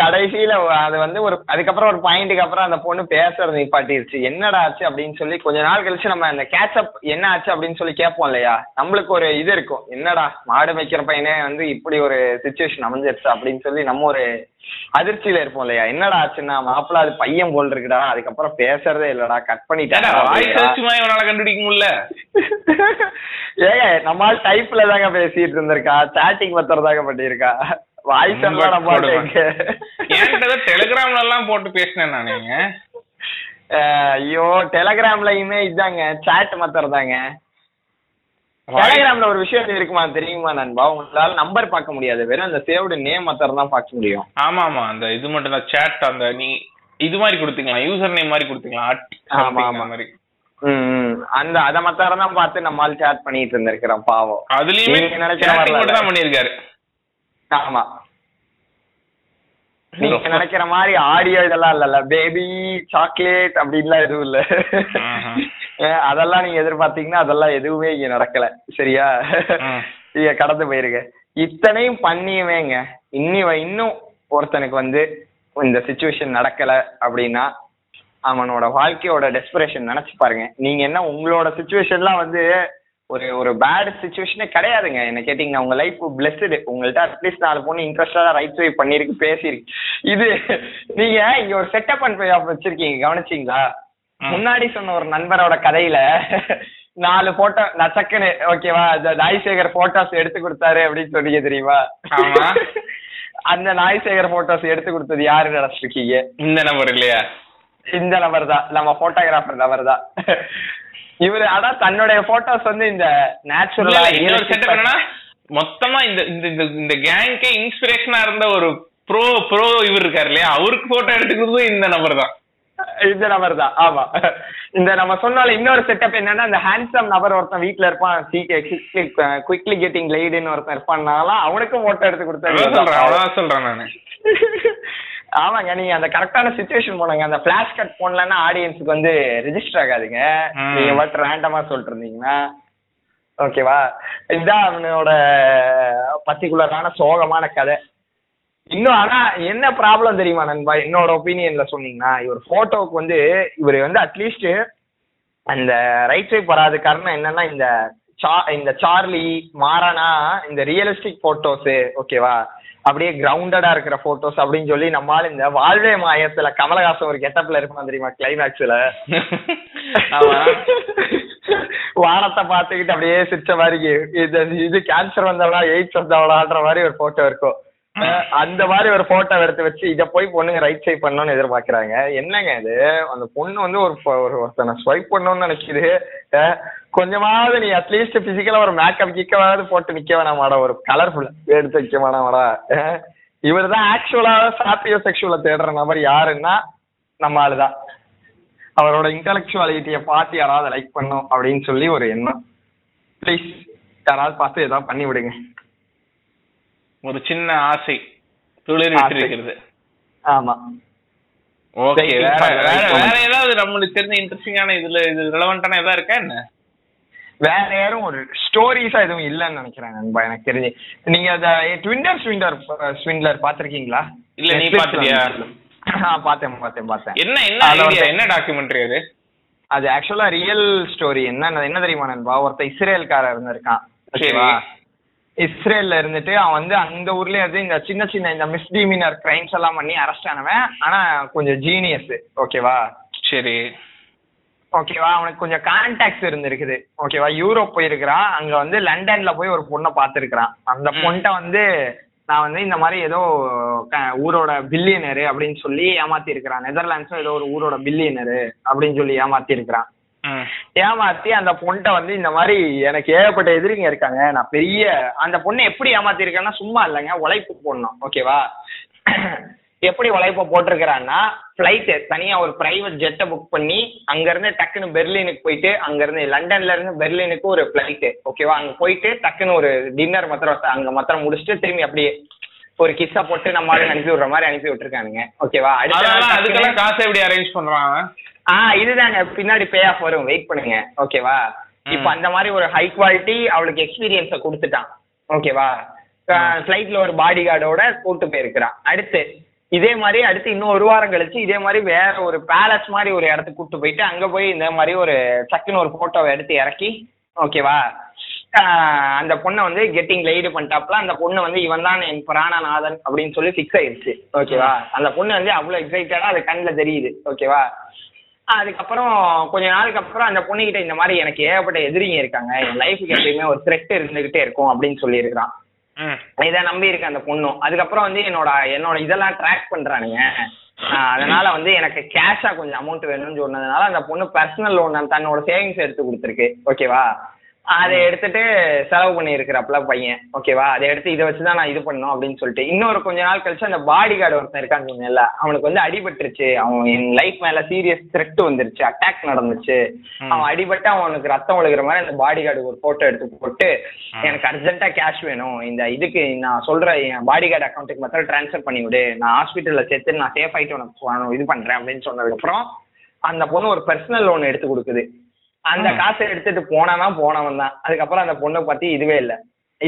கடைசியில அது வந்து ஒரு அதுக்கப்புறம் ஒரு பாயிண்ட்டுக்கு அப்புறம் அந்த பொண்ணு பேசுறது நிப்பாட்டிருச்சு. என்னடா ஆச்சு அப்படின்னு சொல்லி கொஞ்ச நாள் கழிச்சு நம்ம அந்த கேட்சப் என்ன ஆச்சு அப்படின்னு சொல்லி கேட்போம் இல்லையா, நம்மளுக்கு ஒரு இது இருக்கும் என்னடா மாடு மேய்க்கிற பையனே வந்து இப்படி ஒரு சிச்சுவேஷன் அமைஞ்சிருச்சு அப்படின்னு சொல்லி நம்ம ஒரு அதிர்ச்சியில இருப்போம் இல்லையா. என்னடா ஆச்சுன்னா மாப்பிள்ள அது பையன் போல் இருக்குடா, அதுக்கப்புறம் பேசுறதே இல்லடா, கட் பண்ணிட்டா கண்டுபிடிக்கும்ல. ஏங்க நம்மளால டைப்ல தாங்க பேசிட்டு இருந்திருக்கா, சாட்டிங் பத்திரதாங்க பண்ணிருக்கா, டெலிகிராம்ல எல்லாம் போட்டு பேசினேன் நானுங்க. ஐயோ டெலிகிராம்லயுமே இதாங்க சாட் மாத்தறதாங்க. டெலிகிராம்ல ஒரு விஷயம் இருக்குமா தெரியுமா நண்பா, உங்களால நம்பர் பார்க்க முடியாது, வெறும் அந்த சேவ்டு நேம் மாத்தறதான் பார்க்க முடியும். ஆமா ஆமா அந்த இது மட்டும் தான் சாட். அந்த நீ இது மாதிரி கொடுத்துக்கலாம், யூசர் நேம் மாதிரி கொடுத்துக்கலாம் மாதிரி. அந்த அத மாத்தறதான் பார்த்து நம்மால் சாட் பண்ணிட்டு இருந்திருக்கிறோம் பாவம். அதுலயுமே நினைச்சதான் பண்ணிருக்காரு. ஆமா நீங்க நினைக்கிற மாதிரி ஆடியோ இதெல்லாம் இல்ல, பேபி சாக்லேட் அப்படின்லாம் எதுவும் இல்ல. அதெல்லாம் நீங்க எதிர்பார்த்தீங்கன்னா அதெல்லாம் எதுவுமே இங்க நடக்கல சரியா, நீங்க கடந்து போயிருங்க. இத்தனையும் பண்ணியுமேங்க இன்னும் ஒருத்தனுக்கு வந்து இந்த சிச்சுவேஷன் நடக்கல அப்படின்னா அவனோட வாழ்க்கையோட டெஸ்பிரேஷன் நினைச்சு பாருங்க. நீங்க என்ன உங்களோட சிச்சுவேஷன்லாம் வந்து ஒரு ஒரு பேட் சிச்சுவேஷனே கிடையாதுங்க. என்ன கேட்டீங்கன்னா உங்க லைஃப் பிளெஸ்டு, உங்கள்கிட்ட அட்லீஸ்ட் 4 பொண்ணு இன்ட்ரெஸ்டா ரைட் வே பண்ணிருக்கு பேசிருக்கு. இது நீங்க இங்க ஒரு செட்டப் அண்ட் பே ஆஃப் வச்சிருக்கீங்க கவனிச்சிங்களா. முன்னாடி சொன்ன ஒரு நண்பரோட கதையில 4 போட்டோ நச்சக்குன்னு ஓகேவா நாய்சேகர் போட்டோஸ் எடுத்து கொடுத்தாரு அப்படின்னு சொன்னீங்க தெரியுமா. அந்த நாய்சேகர் போட்டோஸ் எடுத்து கொடுத்தது யாரு நினைச்சிருக்கீங்க? இந்த நம்பர் இல்லையா? இந்த நம்பர் தான், நம்ம போட்டோகிராஃபர் நம்பர் தான் இவரு. ஆனா தன்னுடைய போட்டோஸ் வந்து இந்த நேச்சுரலா செட்டப்னா மொத்தமா இந்த இந்த இந்த கேங்கே இன்ஸ்பிரேஷனா இருந்த ஒரு ப்ரோ ப்ரோ இவர் இருக்காரு இல்லையா, அவருக்கு போட்டோ எடுத்துக்கிறது இந்த நம்பர் தான். இந்த நபர் தான் ஆமா. இந்த நம்ம சொன்னால இன்னொரு செட்டப் என்னன்னா, இந்த ஹேண்ட்ஸம் நபர் ஒருத்தன் வீட்டுல இருப்பான், குவிக்லி கெட்டிங் லைடுன்னு ஒருத்தன் இருப்பான்னாலும் அவனுக்கும் போட்டோ எடுத்து கொடுத்தாரு சொல்றேன் நானு. ஆமாங்க நீங்க அந்த கரெக்டான சிச்சுவேஷன் போனாங்க. அந்த பிளாஷ் கட் போடலன்னா ஆடியன்ஸுக்கு வந்து ரெஜிஸ்டர் ஆகாதுங்க. நீங்க மட்டும் ரேண்டமா சொல்லிட்டு இருந்தீங்கன்னா ஓகேவா. இதுதான் அவனோட பர்டிகுலரான சோகமான கதை இன்னும். ஆனா என்ன ப்ராப்ளம் தெரியுமா நண்பா, என்னோட ஒப்பீனியன்ல சொன்னீங்கன்னா இவர் போட்டோவுக்கு வந்து இவர் வந்து அட்லீஸ்ட் அந்த ரைட் சைட் வராது. காரணம் என்னன்னா இந்த சார்லி மாறானா இந்த ரியலிஸ்டிக் போட்டோஸ் ஓகேவா, அப்படியே கிரவுண்டடா இருக்கிற போட்டோஸ் அப்படின்னு சொல்லி நம்மளால இந்த வாழ்வே மாயத்துல கமலஹாசன் ஒரு கெட்டப்ல இருப்பான் தெரியுமா கிளைமேக்ஸ்ல, வானத்தை பார்த்துக்கிட்டு அப்படியே சிரிச்ச மாதிரி இது கேன்சர் வந்தவளா எய்ட்ஸ் வந்தவளான்ற மாதிரி ஒரு போட்டோ இருக்கும். அந்த மாதிரி ஒரு போட்டோ எடுத்து வச்சு இதை போய் பொண்ணுங்க ரைட் சைட் பண்ணணும்னு எதிர்பார்க்கிறாங்க. என்னங்க இது, அந்த பொண்ணு வந்து ஒருத்தனை ஸ்வைப் பண்ணணும்னு நினைக்குது. கொஞ்சமாவது நீ அட்லீஸ்ட் பிசிக்கலா ஒரு மேக்கப் கிக்கவாவது போட்டு நிக்க வேணாம் மாடா, ஒரு கலர்ஃபுல் எடுத்து வைக்க வேணாமாடா. இவர் தான் ஆக்சுவலா சாப்பியோ செக்ஷுவலா தேடுற நபர் யாருன்னா நம்ம ஆளுதான். அவரோட இன்டலெக்சுவாலிட்டியை பார்த்து யாராவது லைக் பண்ணும் அப்படின்னு சொல்லி ஒரு எண்ணம். ப்ளீஸ் யாராவது பார்த்து ஏதாவது பண்ணி விடுங்க, ஒரு சின்ன ஆசை துளிர்விட்டிருக்கிறது. ஆமா ஓகே. வேற ஏதாவது நம்மளுக்கு தெரிஞ்ச இன்ட்ரெஸ்டிங்கான இது ரிலவென்ட்டான ஏதாவது இருக்கா என்ன? வேற யாரும் ஒரு ஸ்டோரிஸா எதுவும் இல்லைன்னு நினைக்கிறேன் நண்பா எனக்கு தெரிஞ்சு. நீங்க அதை ட்விண்டர் பாத்திருக்கீங்களா? இல்ல நீ பாத்தியா? பார்த்தேன். என்ன என்ன என்ன டாக்குமெண்ட்ரி அது? அது ஆக்சுவலா ரியல் ஸ்டோரி. என்ன தெரியுமா நண்பா, ஒருத்தர் இஸ்ரேல்காரா இருந்திருக்கான் ஓகேவா. இஸ்ரேல்ல இருந்துட்டு அவன் வந்து அந்த ஊர்லயே வந்து இந்த சின்ன சின்ன இந்த மிஸ்டிமினர் கிரைம்ஸ் எல்லாம் பண்ணி அரெஸ்ட் ஆனவன். ஆனா கொஞ்சம் ஜீனியஸ் ஓகேவா. சரி ஓகேவா, அவனுக்கு கொஞ்சம் கான்டாக்ட்ஸ் இருந்திருக்குது. ஓகேவா, யூரோப் போயிருக்கிறான், அங்க வந்து லண்டன்ல போய் ஒரு பொண்ணை பாத்துருக்கிறான். அந்த பொண்ணை வந்து நான் வந்து இந்த மாதிரி ஏதோ ஊரோட பில்லியனரு அப்படின்னு சொல்லி ஏமாத்தி இருக்கிறான். நெதர்லாண்ட்ஸும் ஏதோ ஒரு ஊரோட பில்லியனரு அப்படின்னு சொல்லி ஏமாத்தி இருக்கிறான். ஏமாத்தி அந்த பொண்ணை வந்து இந்த மாதிரி எனக்கு ஏகப்பட்ட எதிரிங்க இருக்காங்க, நான் பெரிய அந்த பொண்ணை எப்படி ஏமாத்தி இருக்கேன்னா சும்மா இல்லைங்க, உழைப்பு போடணும். ஓகேவா, எப்படி உழைப்ப போட்டிருக்கிறான்னா பிளைட் தனியா ஒரு பிரைவேட் ஜெட்டை புக் பண்ணி அங்க இருந்து டக்குன்னு பெர்லினுக்கு போயிட்டு, அங்க இருந்து லண்டன்ல இருந்து பெர்லினுக்கு ஒரு பிளைட்டு. ஓகேவா, அங்க போயிட்டு டக்குன்னு ஒரு டின்னர் மாத்திரம் அங்க மாத்திரம் முடிச்சுட்டு திரும்பி அப்படியே ஒரு கிஸ்ஸா போட்டு நம்ம அனுப்பி விடுற மாதிரி அனுப்பி விட்டுருக்கானுங்க. ஓகேவா, அதுக்கெல்லாம் காசு எப்படி அரேஞ்ச் பண்றாங்க? இதுதாங்க பின்னாடி பே ஆஃப் வரும், வெயிட் பண்ணுங்க. ஓகேவா, இப்ப அந்த மாதிரி ஒரு ஹை குவாலிட்டி அவளுக்கு எக்ஸ்பீரியன்ஸ கொடுத்துட்டான். ஓகேவா, பிளைட்ல ஒரு பாடி கார்டோட கூட்டு போயிருக்கிறான். அடுத்து இதே மாதிரி அடுத்து இன்னும் ஒரு வாரம் கழிச்சு இதே மாதிரி வேற ஒரு பேலஸ் மாதிரி ஒரு இடத்துக்கு கூப்பிட்டு போயிட்டு அங்க போய் இந்த மாதிரி ஒரு சக்குன்னு ஒரு போட்டோவை எடுத்து இறக்கி. ஓகேவா, அந்த பொண்ணை வந்து கெட்டிங் லைடு பண்ணிட்டாப்ல. அந்த பொண்ணு வந்து இவன் தான் என் பிராணநாதன் அப்படின்னு சொல்லி ஃபிக்ஸ் ஆயிடுச்சு. ஓகேவா, அந்த பொண்ணு வந்து அவ்வளவு எக்ஸைட்டடா அது கண்ணில் தெரியுது. ஓகேவா, அதுக்கப்புறம் கொஞ்ச நாளுக்கு அப்புறம் அந்த பொண்ணுகிட்ட இந்த மாதிரி எனக்கு ஏகப்பட்ட எதிரிங்க இருக்காங்க, என் லைஃபுக்கு எப்பயுமே ஒரு த்ரெட் இருந்துகிட்டே இருக்கும் அப்படின்னு சொல்லியிருக்கான். இதை நம்பி இருக்க அந்த பொண்ணும் அதுக்கப்புறம் வந்து என்னோட இதெல்லாம் ட்ராக் பண்றானுங்க, அதனால வந்து எனக்கு கேஷா கொஞ்சம் அமௌண்ட் வேணும்னு சொன்னதுனால அந்த பொண்ணு பர்சனல் லோன் தன்னோட சேவிங்ஸ் எடுத்து கொடுத்துருக்கு. ஓகேவா, அதை எடுத்துட்டு செலவு பண்ணி இருக்கிறப்பல பையன். ஓகேவா, அதை எடுத்து இதை வச்சுதான் நான் இது பண்ணணும் அப்படின்னு சொல்லிட்டு இன்னொரு கொஞ்ச நாள் கழிச்சு அந்த பாடி கார்டு ஒருத்தன் இருக்கான்னு சொன்னேன்ல, அவனுக்கு வந்து அடிபட்டுருச்சு, அவன் என் லைஃப் மேல சீரியஸ் த்ரெட் வந்துருச்சு, அட்டாக் நடந்துச்சு, அவன் அடிபட்டு அவனுக்கு ரத்தம் ஒழுகிற மாதிரி அந்த பாடி கார்டுக்கு ஒரு போட்டோ எடுத்து போட்டு எனக்கு அர்ஜென்ட்டா கேஷ் வேணும், இந்த இதுக்கு நான் சொல்றேன் என் பாடி கார்டு அக்கௌண்ட்டுக்கு மாத்திரம் டிரான்ஸ்ஃபர் பண்ணிவிடு, நான் ஹாஸ்பிட்டல்ல சேர்த்து நான் சேஃப் ஆயிட்டு உனக்கு இது பண்றேன் அப்படின்னு சொன்னதுக்கு அப்புறம் அந்த பொண்ணு ஒரு பர்சனல் லோன் எடுத்து கொடுக்குது. அந்த காசை எடுத்துட்டு போனவன் தான். அதுக்கப்புறம் அந்த பொண்ணை பத்தி இதுவே இல்லை.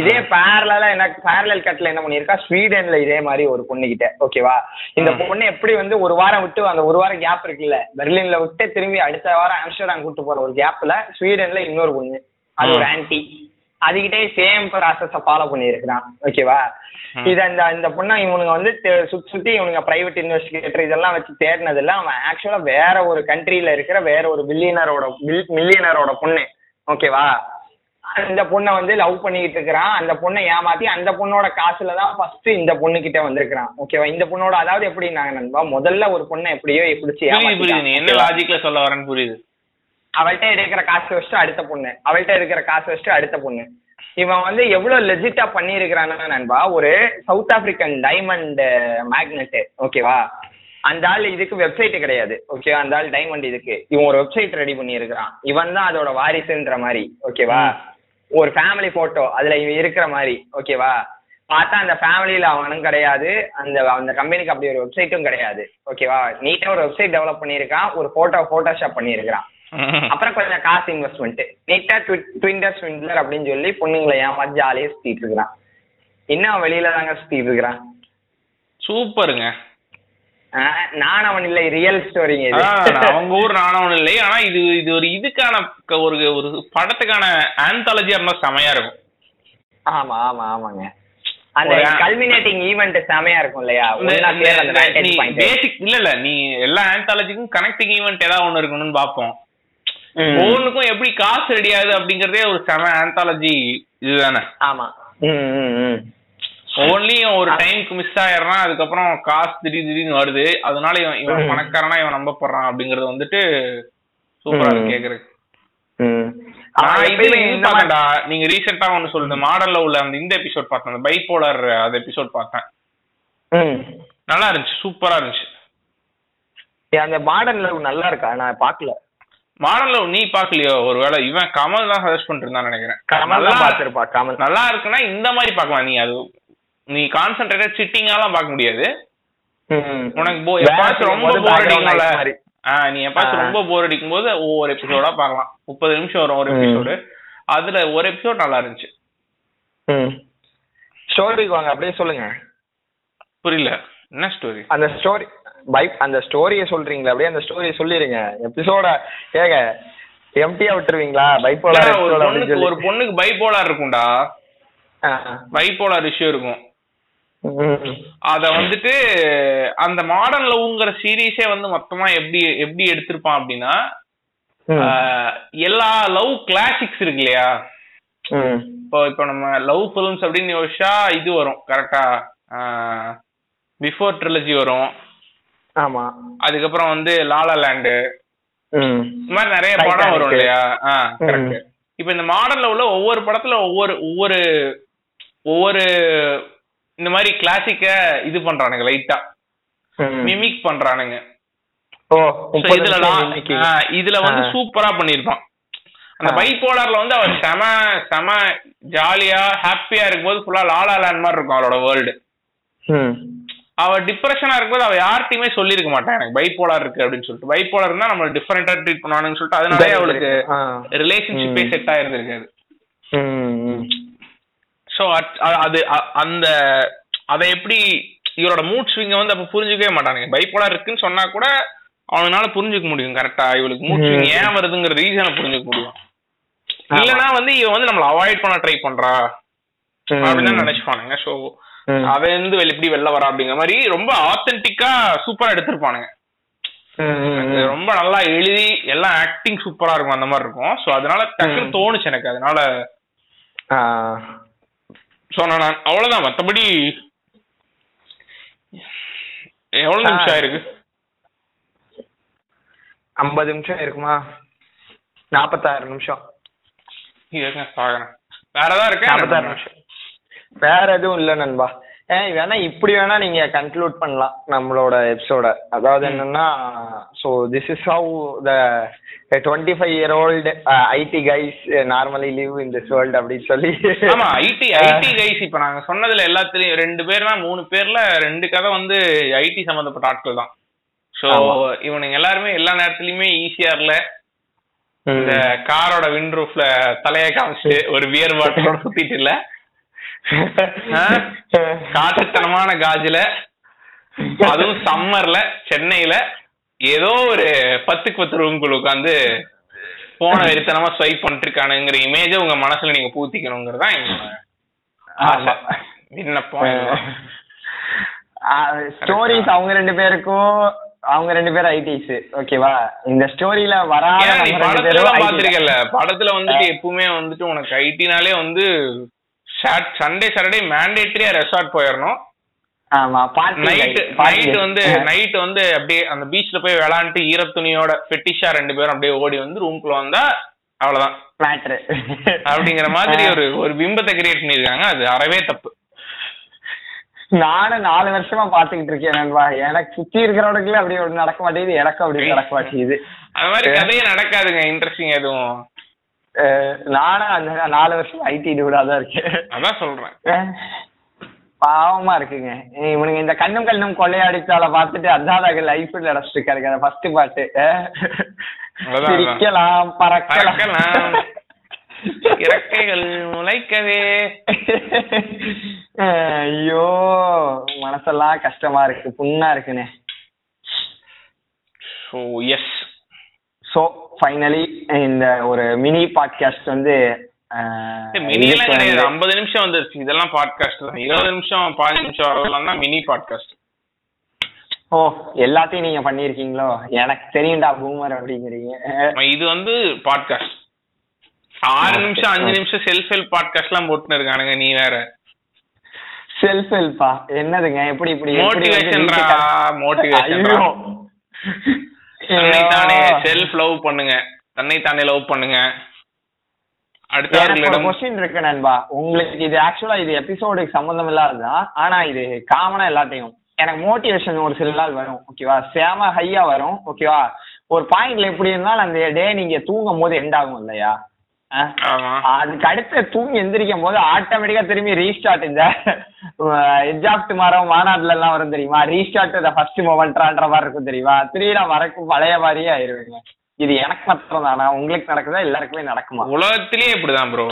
இதே பேரலா எனக்கு பேரலல் கட்ல என்ன பண்ணிருக்கா, ஸ்வீடன்ல இதே மாதிரி ஒரு பொண்ணு கிட்ட. ஓகேவா, இந்த பொண்ணு எப்படி வந்து ஒரு வாரம் விட்டு அந்த ஒரு வாரம் கேப் இருக்குல்ல, பெர்லின்ல விட்டு திரும்பி அடுத்த வாரம் ஆம்ஸ்டர்டாம் கூட்டு போற ஒரு கேப்ல ஸ்வீடன்ல இன்னொரு பொண்ணு, அது ஒரு ஆன்டி, அதுகிட்டே சேம் ப்ராசஸ ஃபாலோ பண்ணிருக்கிறான். ஓகேவா, இத இந்த பொண்ணை இவனுங்க வந்து சுத்தி சுத்தி இவனுங்க பிரைவேட் இன்வெஸ்டிகேட்டர் இதெல்லாம் வச்சு தேடினது இல்லை, அவன் ஆக்சுவலா வேற ஒரு கண்ட்ரியில இருக்கிற வேற ஒரு மில்லியனரோட பொண்ணு. ஓகேவா, இந்த பொண்ணை வந்து லவ் பண்ணிக்கிட்டு இருக்கிறான், அந்த பொண்ணை ஏமாத்தி அந்த பொண்ணோட காசுலதான் ஃபர்ஸ்ட் இந்த பொண்ணு கிட்ட வந்திருக்கிறான். ஓகேவா, இந்த பொண்ணோட அதாவது எப்படி நாங்க நண்பா முதல்ல ஒரு பொண்ணை எப்படியோ பிடிச்சி என்ன லாஜிக்ல சொல்ல வரேன்னு புரியுது, அவள்கிட்ட எடுக்கிற காசு வச்சுட்டு அடுத்த பொண்ணு, இவன் வந்து எவ்வளவு லெஜிட்டா பண்ணிருக்கிறான்னு நண்பா, ஒரு சவுத் ஆப்பிரிக்கன் டைமண்ட் மேக்னெட். ஓகேவா, அந்த ஆள் இதுக்கு வெப்சைட் கிடையாது. ஓகேவா, அந்த ஆள் டைமண்ட் இதுக்கு இவன் ஒரு வெப்சைட் ரெடி பண்ணிருக்கிறான், இவன் தான் அதோட வாரிசுன்ற மாதிரி. ஓகேவா, ஒரு ஃபேமிலி போட்டோ அதுல இவன் இருக்கிற மாதிரி. ஓகேவா, பார்த்தா அந்த ஃபேமிலியில அவனும் கிடையாது, அந்த கம்பெனிக்கு அப்படி ஒரு வெப்சைட்டும் கிடையாது. ஓகேவா, நீட்டா ஒரு வெப்சைட் டெவலப் பண்ணியிருக்கான், ஒரு போட்டோஷாப் பண்ணியிருக்கிறான், அப்புறம் கொஞ்சம் காசு இன்வெஸ்ட்மெண்ட், நீட்டா ட்விண்டர் அப்படின்னு சொல்லி பொண்ணுங்களை ஏமாத்தி ஜாலியா சுத்திட்டு இருக்கிறான். இன்னும் வெளியில தாங்க சுத்திட்டு இருக்கிறான். சூப்பருங்க. நானவன் இல்லை, ரியல் ஸ்டோரிங்க இது. அவங்க ஊர் நானவன் இல்லை, ஆனா இது இது ஒரு இதுக்கான ஒரு படத்துக்கான ஆந்தாலஜியா இருந்தா செமையா இருக்கும். ஆமா ஆமா ஆமாங்க, அந்த கல்மினேட்டிங் ஈவென்ட் செமையா இருக்கும் இல்லையா? பேசிக் இல்ல இல்ல, நீ எல்லா ஆந்தாலஜிக்கும் கனெக்டிங் ஈவென்ட் ஏதாவது ஒண்ணு இருக்கணும்னு பாப்போம். ஒவ்வொன்றுக்கும் எப்படி காசு ரெடியாது அப்படிங்கறதே ஒரு செம ஆந்தாலஜி இதுதானே. ஆமா, ஒவ்வொன்றிலையும் ஒரு டைமுக்கு மிஸ் ஆயிடுறான், அதுக்கப்புறம் காசு திடீர்னு வருது, அதனால இவன் பணக்காரனா இவன் நம்பப்படுறான் அப்படிங்கறது வந்துட்டு சூப்பரா கேக்குறது. நீங்க ரீசெண்டா ஒண்ணு சொல்லுங்க, மாடல்ல உள்ள அந்த இந்த எபிசோட் பார்த்தேன், பைபோலர் அந்த எபிசோட் பார்த்தேன், நல்லா இருந்துச்சு, சூப்பரா இருந்துச்சு. அந்த மாடர்ன் லவ் நல்லா இருக்கா? நான் பாக்கல. மாடர்ன் லவ் நீ பாக்கலையோ? ஒருவேளை இவன் கமல் தான் சஜஸ்ட் பண்ணிருந்தான்னு நினைக்கிறேன். கமல் நல்லா இருக்குன்னா இந்த மாதிரி பாக்கலாம். நீ அது நீ கான்சென்ட்ரேட்டா சிட்டிங்காலாம் பார்க்க முடியாது. உனக்கு ரொம்ப போர் அடிக்கல, நீ எப்பாச்சும் ரொம்ப போர் அடிக்கும் போது ஒவ்வொரு எபிசோடா பாக்கலாம். 30 நிமிஷம் வரும் ஒரு எபிசோடு, அதுல ஒரு எபிசோட் நல்லா இருந்துச்சு. ஸ்டோரிக்கு வாங்க, அப்படியே சொல்லுங்க. புரியல என்ன ஸ்டோரி? அந்த ஸ்டோரிய சொல்றீங்களா? அப்படியே அந்த ஸ்டோரிய சொல்லிருங்க. எபிசோட கேங்க எம்டியா விட்டுருவீங்களா? பைபோலார் ஒரு பொண்ணுக்கு பைபோலார் இருக்கும்டா, பைபோலார் இஷ்யூ இருக்கும். அத வந்துட்டு அந்த மாடர்ன் லவ்ங்கிற சீரீஸே வந்து மொத்தமா எப்படி எடுத்திருப்பான் அப்படின்னா, எல்லா லவ் கிளாசிக்ஸ் இருக்கு இல்லையா? இப்போ நம்ம லவ் பிலிம்ஸ் அப்படின்னு யோசிச்சா இது வரும் கரெக்டா, பிஃபோர் ட்ரிலஜி வரும். ஆமா, அதுக்கப்புறம் வந்து லாலா லேண்டு, இந்த மாதிரி நிறைய படம் வரும் இல்லையா? கரெக்ட். இப்ப இந்த மாடர்ன்ல உள்ள ஒவ்வொரு படத்துல ஒவ்வொரு ஒவ்வொரு ஒவ்வொரு இந்த மாதிரி கிளாசிக்க இது பண்றானுங்க, லைட்டா மிமிக் பண்றானுங்க. இதுல வந்து சூப்பரா பண்ணிருப்பான். அந்த பைபோலார்ல வந்து அவர் செம செம ஜாலியா ஹாப்பியா இருக்கும்போது ஃபுல்லா லாலா லேண்ட் மாதிரி இருக்கும் அவரோட வேர்ல்டு. அவ டிப்ரெஷனா இருக்கும்போது அவ யார்ட்டையுமே சொல்லிருக்க மாட்டான் எனக்கு பைபோலார் இருக்கு அப்படின்னு சொல்லிட்டு. பைபோலார் தான் நம்ம டிஃபரெண்டா ட்ரீட் பண்ணுவானுன்னு சொல்லிட்டு அதனாலே அவளுக்கு ரிலேஷன்ஷிப்பே செட் ஆயிருந்திருக்காது. ஸோ அது அந்த அதை எப்படி இவரோட மூட் ஸ்விங்க வந்து அப்ப புரிஞ்சுக்கவே மாட்டானுங்க. பைபோலார் இருக்குன்னு சொன்னா கூட அவனால புரிஞ்சுக்க முடியும் கரெக்டா, இவளுக்கு மூட் ஸ்விங் ஏன் வருதுங்கிற ரீசனை புரிஞ்சுக்க முடியும். இல்லைன்னா வந்து இவன் வந்து நம்மள அவாய்ட் பண்ண ட்ரை பண்றா அப்படின்னு நினைச்சுப்பானுங்க. ஸோ அவன் வந்து எப்படி வெளில வரா அப்படிங்கிற மாதிரி ரொம்ப ஆத்தென்டிக்கா சூப்பரா எடுத்திருப்பானுங்க. ரொம்ப நல்லா எழுதி எல்லாம் ஆக்டிங் சூப்பரா இருக்கும் அந்த மாதிரி இருக்கும். ஸோ அதனால டக்குன்னு தோணுச்சு எனக்கு, அதனால சொன்ன அவ்வளவுதான். மற்றபடி எவ்வளவு நிமிஷம் ஆயிருக்கு? 50 நிமிஷம் இருக்குமா? 46 நிமிஷம். வேற ஏதாவது இருக்கு? 46 நிமிஷம் வேற எதுவும் இல்ல நண்பா. வேணா இப்படி வேணா நீங்க கன்க்ளூட் பண்ணலாம் நம்மளோட எபிசோட. அதாவது என்னன்னா, so this is how the 25-year-old IT guys normally live in this world அப்படின்னு சொல்லி. ஆமா, ஐடி கைஸ் இப்ப நாங்க சொன்னதுல எல்லாத்துலயும் 2 பேர்ல 3 பேர்ல 2 கதை வந்து ஐடி சம்பந்தப்பட்ட ஆட்கள் தான். ஸோ இவனுங்க எல்லாருமே எல்லா நேரத்துலயுமே ஈஸியார்ல இந்த காரோட விண்ட்ரூஃப்ல தலையை காமிச்சு ஒரு வியர் பாட்டிலோட சுத்திட்டு இல்ல காட்டுத்தனமான காஜில, அதுவும் சம்மர்ல சென்னையில ஏதோ ஒரு 10x10 ரூம்குள்ள உட்காந்து போன வெறித்தனமா ஸ்வைப் பண்ணிட்டு இருக்கானுங்கிற இமேஜ உங்க மனசுல நீங்க பூத்திக்கணுங்கிறதா விண்ணப்பம். ஸ்டோரிஸ் அவங்க 2 பேருக்கும், அவங்க 2 பேரும் ஐடிஸ். ஓகேவா? இந்த ஸ்டோரியில வராத பாத்துருக்கல, படத்துல வந்துட்டு எப்பவுமே வந்துட்டு உனக்கு ஐடினாலே வந்து சண்டே சாட்டர்டே மேண்டேட்டரியா ரெசார்ட் போயிடணும். நைட் வந்து அப்படியே அந்த பீச்ல போய் விளையாண்டு ஈர துணியோட பெட்டிஷா 2 பேரும் அப்படியே ஓடி வந்து ரூம்குள்ள வந்தா அவ்வளவுதான் மேட்டர் அப்படிங்கிற மாதிரி ஒரு ஒரு பிம்பத்தை கிரியேட் பண்ணிருக்காங்க. அது அறவே தப்பு. நானும் 4 வருஷமா பாத்துக்கிட்டு இருக்கேன் நண்பா. எனக்கு சுத்தி இருக்கிறவங்களுக்குள்ள அப்படி ஒண்ணு நடக்க மாட்டேங்குது, எனக்கும் அப்படி நடக்க மாட்டேங்குது. அது மாதிரி கதையே நடக்காதுங்க இன்ட்ரெஸ்டிங் எதுவும். நானும் அந்த 4 வருஷம் ஐடி டூடாதான் இருக்கேன். அதான் சொல்றேன், பாவமா இருக்குங்க இவனுங்க. இந்த கண்ணும் கண்ணும் கொள்ளையடிச்சால பாத்துட்டு அதான் லைஃப் நடச்சிட்டு இருக்காருங்க. அந்த ஃபர்ஸ்ட் பாட்டு பிரிக்கலாம் பறக்கலாம் இறக்கைகள் முளைக்கவே. ஐயோ மனசெல்லாம் கஷ்டமா இருக்கு, புண்ணா இருக்குன்னு. ஸோ ஃபைனலி இந்த ஒரு மினி பாட்காஸ்ட் வந்து 50 நிமிஷம் வந்துருச்சு. இதெல்லாம் பாட்காஸ்ட் தான், 20 நிமிஷம் 15 நிமிஷம் வரலாம் தான் மினி பாட்காஸ்ட். ஓ, எல்லாத்தையும் நீங்க பண்ணிருக்கீங்களோ? எனக்கு தெரியும்டா பூமர் அப்படிங்கிறீங்க. இது வந்து பாட்காஸ்ட் 6 நிமிஷம் 5 நிமிஷம் செல்ஃப் ஹெல்ப் பாட்காஸ்ட் எல்லாம் போட்டுன்னு இருக்கானுங்க. நீ வேற செல்ஃப் ஹெல்ப்பா? என்னதுங்க எப்படி இப்படி மோட்டிவேஷன்? தன்னைத்தானே செல்ஃப் லவ் பண்ணுங்க, தன்னைத்தானே லவ் பண்ணுங்க. அடுத்த கொஸ்டின் இருக்கு நண்பா உங்களுக்கு. இது ஆக்சுவலா இது எபிசோடுக்கு சம்பந்தம் இல்லாததான், ஆனா இது காமனா எல்லாத்தையும். எனக்கு மோட்டிவேஷன் ஒரு சில நாள் வரும், ஓகேவா, சேம ஹையா வரும், ஓகேவா. ஒரு பாயிண்ட்ல எப்படி இருந்தாலும் அந்த டே நீங்க தூங்கும் போது எண்ட் ஆகும் இல்லையா? அதுக்கு அடுத்த தூங்கி எந்திரிக்கும் போது ஆட்டோமேட்டிக்கா திரும்பி ரீஸ்டார்ட். இந்த எக்ஸாக்ட் மரம் மாநாட்டுல எல்லாம் வரும் தெரியுமா, ரீஸ்டார்ட் ஃபர்ஸ்ட் மொமெண்ட்ன்ற மாதிரி இருக்கும் தெரியுமா? திருவிழா மறக்கும் பழைய மாதிரியே ஆயிருவீங்க. இது எனக்கு மாத்திரம் தானா? உங்களுக்கு நடக்குதா? எல்லாருக்குமே நடக்குமா? உலகத்திலேயே இப்படிதான் ப்ரோ.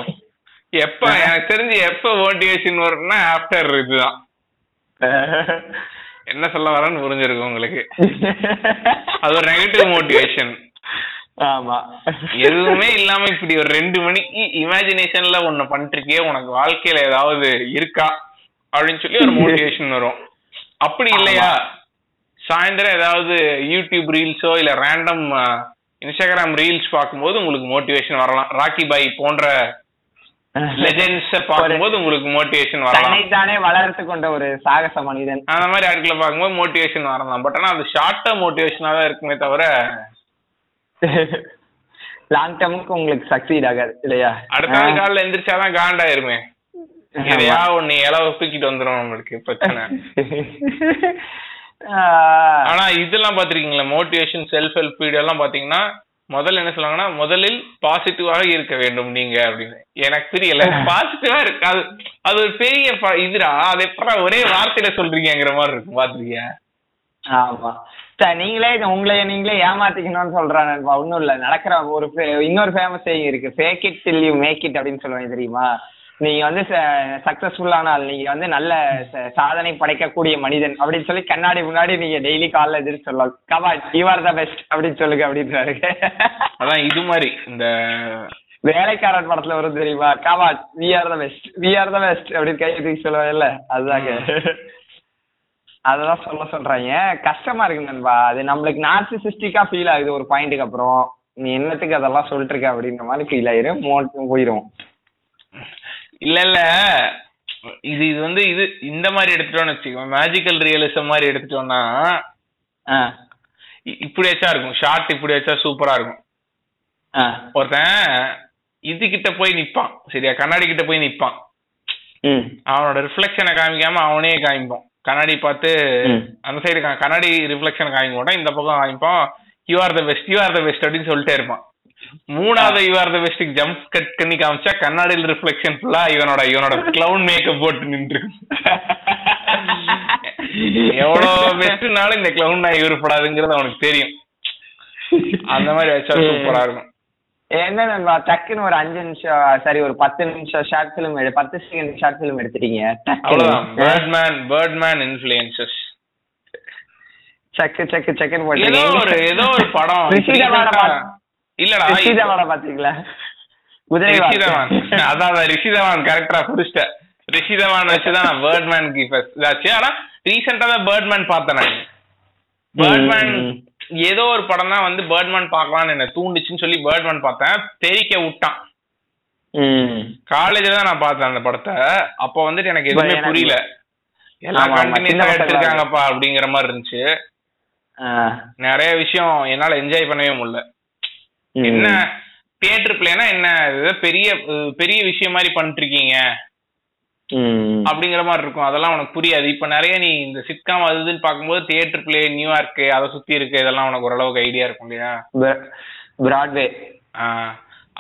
எப்ப எனக்கு தெரிஞ்சு எப்ப மோட்டிவேஷன் வரும்னா ஆஃப்டர் இதுதான். என்ன சொல்ல வரேன்னு புரிஞ்சிருக்கு உங்களுக்கு. அது ஒரு நெகட்டிவ் மோட்டிவேஷன். ஆமா, எதுவுமே இல்லாம இப்படி ஒரு 2 மணிக்கு இமேஜினேஷன்ல ஒண்ணு பண்ணிருக்கே, உனக்கு வாழ்க்கையில ஏதாவது இருக்கா அப்படின்னு சொல்லி ஒரு மோட்டிவேஷன் வரும். அப்படி இல்லையா சாயந்தரம் ஏதாவது யூடியூப் ரீல்ஸோ இல்ல ரேண்டம் இன்ஸ்டாகிராம் ரீல்ஸ் பார்க்கும்போது உங்களுக்கு மோட்டிவேஷன் வரலாம். ராக்கி பாய் போன்ற லெஜெண்ட்ஸை பார்க்கும்போது உங்களுக்கு மோட்டிவேஷன் வரலாம். தானே வளர்த்து கொண்ட ஒரு சாகச மனிதன் அந்த மாதிரி ஆட்களை பார்க்கும்போது மோட்டிவேஷன் வரலாம். பட் ஆனால் அது ஷார்ட் டேர்ம் மோட்டிவேஷனாக தான் இருக்குமே தவிர லாங் டேர்முக்கு உங்களுக்கு சக்சீட் ஆகாது இல்லையா? அடுத்த நாள் காலில் எந்திரிச்சாதான் காண்டாயிருமே, நிறையா ஒன்னு இலவ தூக்கிட்டு வந்துடும் நம்மளுக்கு பிரச்சனை. ஆனா இதெல்லாம் பாத்திருக்கீங்களா மோட்டிவேஷன் செல்ஃப் ஹெல்ப் வீடியோ எல்லாம் பாத்தீங்கன்னா முதல்ல என்ன சொல்லுவாங்கன்னா முதலில் பாசிட்டிவாக இருக்க வேண்டும் நீங்க அப்படின்னு. எனக்கு தெரியல பாசிட்டிவா இருக்கு, அது அது ஒரு பெரிய இதுரா, அது எப்பறம் ஒரே வார்த்தையில சொல்றீங்கிற மாதிரி இருக்கும் பாத்திருக்கியா? ஆமா சார், நீங்களே உங்களைய நீங்களே ஏமாத்திக்கணும்னு சொல்றாங்க. ஒன்னும் இல்ல நடக்கிற ஒரு இன்னொரு ஃபேமஸ் செய்தி இருக்கு, fake it till you make it அப்படின்னு சொல்லுவாங்க தெரியுமா? நீங்க வந்து சக்சஸ்ஃபுல்லானால் நீங்க வந்து நல்ல சாதனை படைக்கக்கூடிய மனிதன் அப்படின்னு சொல்லி கண்ணாடி முன்னாடி நீங்க டெய்லி காலைல எதிர்த்து சொல்லலாம் கவா யூ ஆர் த பெஸ்ட் அப்படின்னு சொல்லுங்க அப்படின்றாரு. அதான் இது மாதிரி இந்த வேலைக்காரன் படத்துல வரும் தெரியுமா, கவா we are the best we are the best அப்படின்னு கை சொல்லுவாங்க இல்ல, அதுதாங்க அதெல்லாம் சொல்ல சொல்றாங்க. கஷ்டமா இருக்கு நண்பா, அது நம்மளுக்கு நார்சிசிஸ்டிக்கா ஃபீல் ஆகுது ஒரு பாயிண்ட்டுக்கு அப்புறம். நீ என்னத்துக்கு அதெல்லாம் சொல்லிட்டு இருக்க அப்படின்ற மாதிரி ஃபீல் ஆயிரும், போயிடும். இல்ல இல்ல இது இது வந்து இது இந்த மாதிரி எடுத்துட்டோம்னு வச்சுக்கோங்க, மேஜிக்கல் ரியலிசம் மாதிரி எடுத்துட்டோம்னா இப்படி வச்சா இருக்கும் ஷார்ட், இப்படி வச்சா சூப்பரா இருக்கும். ஒருத்தன் இது கிட்ட போய் நிப்பான் சரியா, கண்ணாடி கிட்ட போய் நிப்பான், அவனோட ரிஃப்ளெக்ஷனை காமிக்காம அவனே காமிப்பான். கண்ணாடி பார்த்து அந்த சைடு கண்ணாடி ரிஃப்ளெக்ஷனை காமிக்க மாட்டான், இந்த பக்கம் காமிப்பான் you are the best you are the best அப்படின்னு சொல்லிட்டே இருப்பான். மூணாவது இவர் தி பெஸ்ட் ஜம்ப் கட் பண்ணி காமிச்சா கண்ணாடியில் ரிஃப்ளெக்ஷன் ஃபுல்லா இவனோட கிளவுன் மேக்கப் போட்டு நின்று எவ்வளோ பெஸ்ட்னாலும் இந்த கிளவுன் நான் இவருப்படாதுங்கிறது அவனுக்கு தெரியும். அந்த மாதிரி வச்சா சூப்பரா இருக்கும். என்ன டக்குன்னு ஒரு 5 நிமிஷம் சரி ஒரு 10 நிமிஷம் short film 10 second short film எடுத்துட்டீங்க அவ்வளவுதான். பேர்ட்மேன் இன்ஃப்ளூயன்சஸ் சக்கு சக்கு சக்கன் போட்டு ஏதோ ஒரு படம் இல்லடா ரிஷிதவான் பாத்தீங்களா? ரிஷிதவான் அதான் ரிஷிதவான் கரெக்டா புடிச்ச ரிஷிதவான் வச்சுதான் நான் பேர்ட்மேன் கீஃபர்ஸ் இதாச்சு. ஆனா ரீசெண்டா தான் பேர்ட்மேன் பார்த்தேன் நான். பேர்ட்மேன் ஏதோ ஒரு படம் தான் வந்து பேர்ட்மேன் பார்க்கலாம்னு என்ன தூண்டுச்சுன்னு சொல்லி பேர்ட்மேன் பார்த்தேன், தெரிக்க விட்டான். காலேஜ்ல தான் நான் பார்த்தேன் அந்த படத்தை. அப்போ வந்துட்டு எனக்கு எதுவுமே புரியல, எல்லாம் கண்டினியூஸா எடுத்துருக்காங்கப்பா அப்படிங்கிற மாதிரி இருந்துச்சு. நிறைய விஷயம் என்னால என்ஜாய் பண்ணவே முடியல. என்ன தியேட்டர் பிளேனா என்ன பெரிய பெரிய விஷயம் மாதிரி பண்ணிட்டு இருக்கீங்க அப்படிங்கிற மாதிரி இருக்கும், அதெல்லாம் உனக்கு புரியாது. இப்ப நிறைய நீ இந்த சிட்காம் அதுன்னு பார்க்கும்போது தியேட்டர் பிளே நியூயார்க் அதை சுத்தி இருக்கு இதெல்லாம் உனக்கு ஓரளவுக்கு ஐடியா இருக்கும் இல்லையா? பிராட்வே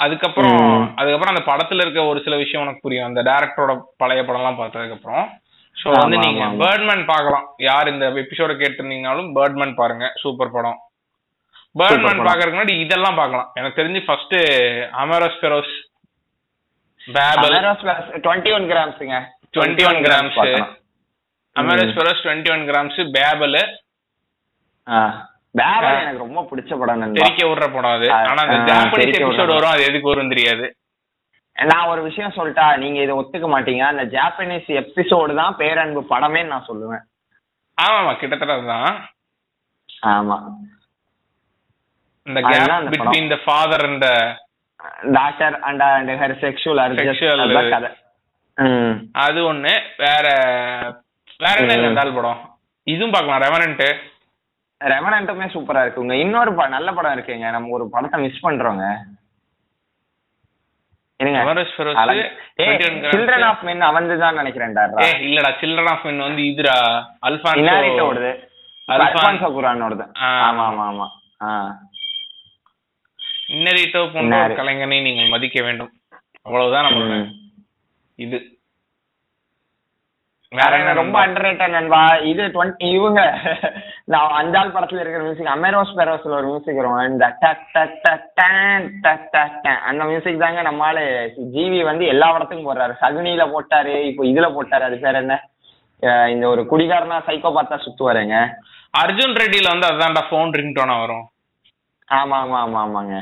அதுக்கப்புறம் அந்த படத்துல இருக்க ஒரு சில விஷயம் உனக்கு புரியும், அந்த டைரக்டரோட பழைய படம் எல்லாம் பார்த்ததுக்கு அப்புறம். ஸோ வந்து நீங்க பேர்ட்மேன் பார்க்கலாம், யார் இந்த எபிசோட கேட்டிருந்தீங்கனாலும் பேர்ட்மேன் பாருங்க, சூப்பர் படம். பேர்ட்மேன் பாக்கறதுக்கு முன்னாடி இதெல்லாம் பார்க்கலாம். எனக்கு தெரிஞ்சு first Amores Perros Babel 21 grams Amores Perros 21 grams Babel Babel எனக்கு ரொம்ப பிடிச்ச படம், தெரிக்க விடுற படம் அது. ஆனா அந்த ஜாப்பனீஸ் எபிசோட் வரும், அது எதுக்கு வரும் தெரியாது. நான் ஒரு விஷயம் சொல்லிட்டா நீங்க இதை ஒத்துக்க மாட்டீங்க, அந்த ஜாப்பனீஸ் எபிசோடு தான் பேரன்பு படமே நான் சொல்லுவேன். ஆமாமா கிட்டத்தட்ட அதுதான். ஆமா the gap between the father and the daughter and her sexual urges. அது ஒண்ணு. வேற வேற என்ன இருந்தால் படம் இதுவும் பார்க்கலாம், ரெவனன்ட்டுமே சூப்பரா இருக்குங்க. இன்னொரு நல்ல படம் இருக்குங்க, நம்ம ஒரு படத்தை மிஸ் பண்றோங்க. Children of Men அவந்துதான் நினைக்கிறேன்டா. ஏய் இல்லடா, Children of Men வந்து இதுரா அல்ஃபான்சோவோடது, அல்ஃபான்சோ குர்ஆனோடது. ஆமா ஆமா ஆமா இன்னரிட்டோ போன்ற கலைஞனை நீங்கள் மதிக்க வேண்டும், அவ்வளவுதான் நம்மளோட இது. வேற என்ன ரொம்ப அண்டர்ரேட்டட் நண்பா இது 20 இவங்க நான் அஞ்சாள் படத்துல இருக்கிற மியூசிக் அமரோஸ்பெரோஸ்ல ஒரு மியூசிக் வரும், அந்த டக் டக் டக் டான் டக் டக் டான் அந்த மியூசிக் தாங்க நம்மால ஜிவி வந்து எல்லா படத்துக்கும் போடுறாரு. சகுனியில போட்டாரு, இப்போ இதுல போட்டாரு, அது பேர் என்ன இந்த ஒரு குடிகாரனா சைக்கோ பார்த்தா சுத்துவாருங்க. அர்ஜுன் ரெட்டியில வந்து அதுதான்டா போன் ரிங் டோனா வரும். ஆமா ஆமா ஆமா ஆமாங்க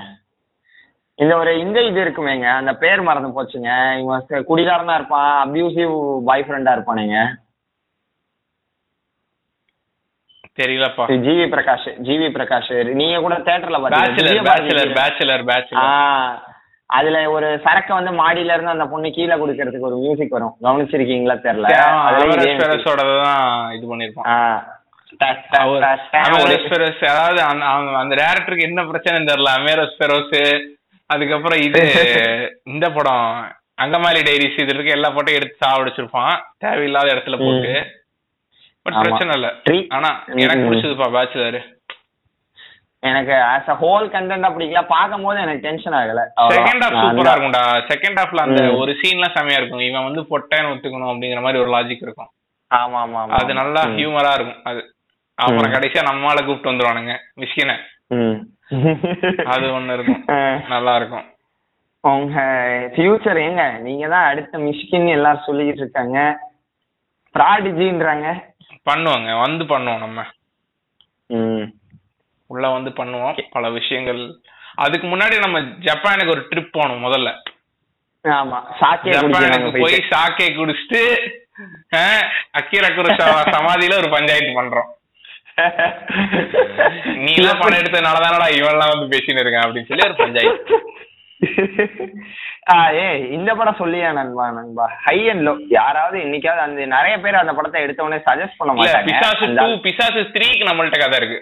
இந்த ஒரு இந்த இது இருக்குமேங்க, அந்த பேர் மறந்து போச்சுங்க. இவங்க குடிகாரனா இருப்பான், அபியூசிவ் பாய் ஃப்ரெண்டா இருப்பானுங்க. தெரியலப்பா. ஜிவி பிரகாஷ், ஜிவி பிரகாஷ் நீங்க கூட தியேட்டர்ல பேச்சுலர் அதுல ஒரு சரக்கு வந்து மாடியில இருந்து அந்த பொண்ணு கீழே குடுக்கறதுக்கு ஒரு மியூசிக் வரும், கவனிச்சிருக்கீங்களா தெரியல, இது பண்ணிருப்போம். அதாவது அந்த டேரக்டருக்கு என்ன பிரச்சனை தெரியல, அமேரோஸ்பெரோஸ், அதுக்கப்புறம் இது இந்த படம் அங்கமாலி டைரிஸ், இது இருக்க எல்லா பட்டையும் எடுத்து சாவடிச்சிருப்பான் தேவையில்லாத இடத்துல போட்டு. பட் பிரச்சனை இல்ல, ஆனா எனக்கு பிடிச்சதுப்பா பேச்சுலர். எனக்கு as a whole content அப்படிங்களா பாக்கும்போது எனக்கு டென்ஷன் ஆகல. செகண்ட் ஹாஃப் சூப்பரா இருக்கும்டா. செகண்ட் ஹாஃப்ல அந்த ஒரு சீன்லாம் செமையா இருக்கும். இவன் வந்து பொட்டைன்னு ஒத்துக்கணும் அப்படிங்கிற மாதிரி ஒரு லாஜிக் இருக்கும். ஆமா ஆமா, அது நல்லா ஹியூமரா இருக்கும். அது அப்புறம் கடைசியா நம்மளால கூப்பிட்டு வந்துருவானுங்க மிஸ்கின, அது ஒண்ணு இருக்கும், நல்லா இருக்கும். உங்க ஃபியூச்சர் எங்க, நீங்க தான் அடுத்த மிஸ்கின்னு எல்லாரும் சொல்லிட்டு இருக்காங்க. ப்ராடிஜின்றாங்க பண்ணுவாங்க, வந்து பண்ணுவோம் நம்ம உள்ள வந்து பண்ணுவோம் பல விஷயங்கள். அதுக்கு முன்னாடி நம்ம ஜப்பானுக்கு ஒரு ட்ரிப் போகணும் முதல்ல. ஆமா, சாக்கே ஜப்பானுக்கு போய் சாக்கே குடிச்சிட்டு அக்கீரா குரோசாவா சமாதியில ஒரு பஞ்சாயத்து பண்றோம். நீ எல்லாம் படம் எடுத்ததுனாலதானடா இவெல்லாம் வந்து பேசின்னு இருக்கேன் அப்படின்னு சொல்லி ஒரு பஞ்சாயத்து. இந்த படம் சொல்லியா நண்பா, நண்பா ஹை அண்ட் லோ யாராவது இன்னைக்காவது அந்த நிறைய பேர் அந்த படத்தை எடுத்தவனே சஜஸ்ட் பண்ண மாட்டாங்க. பிசாசு 2, பிசாசு 3க்கு நம்மள்ட்ட கதை இருக்கு.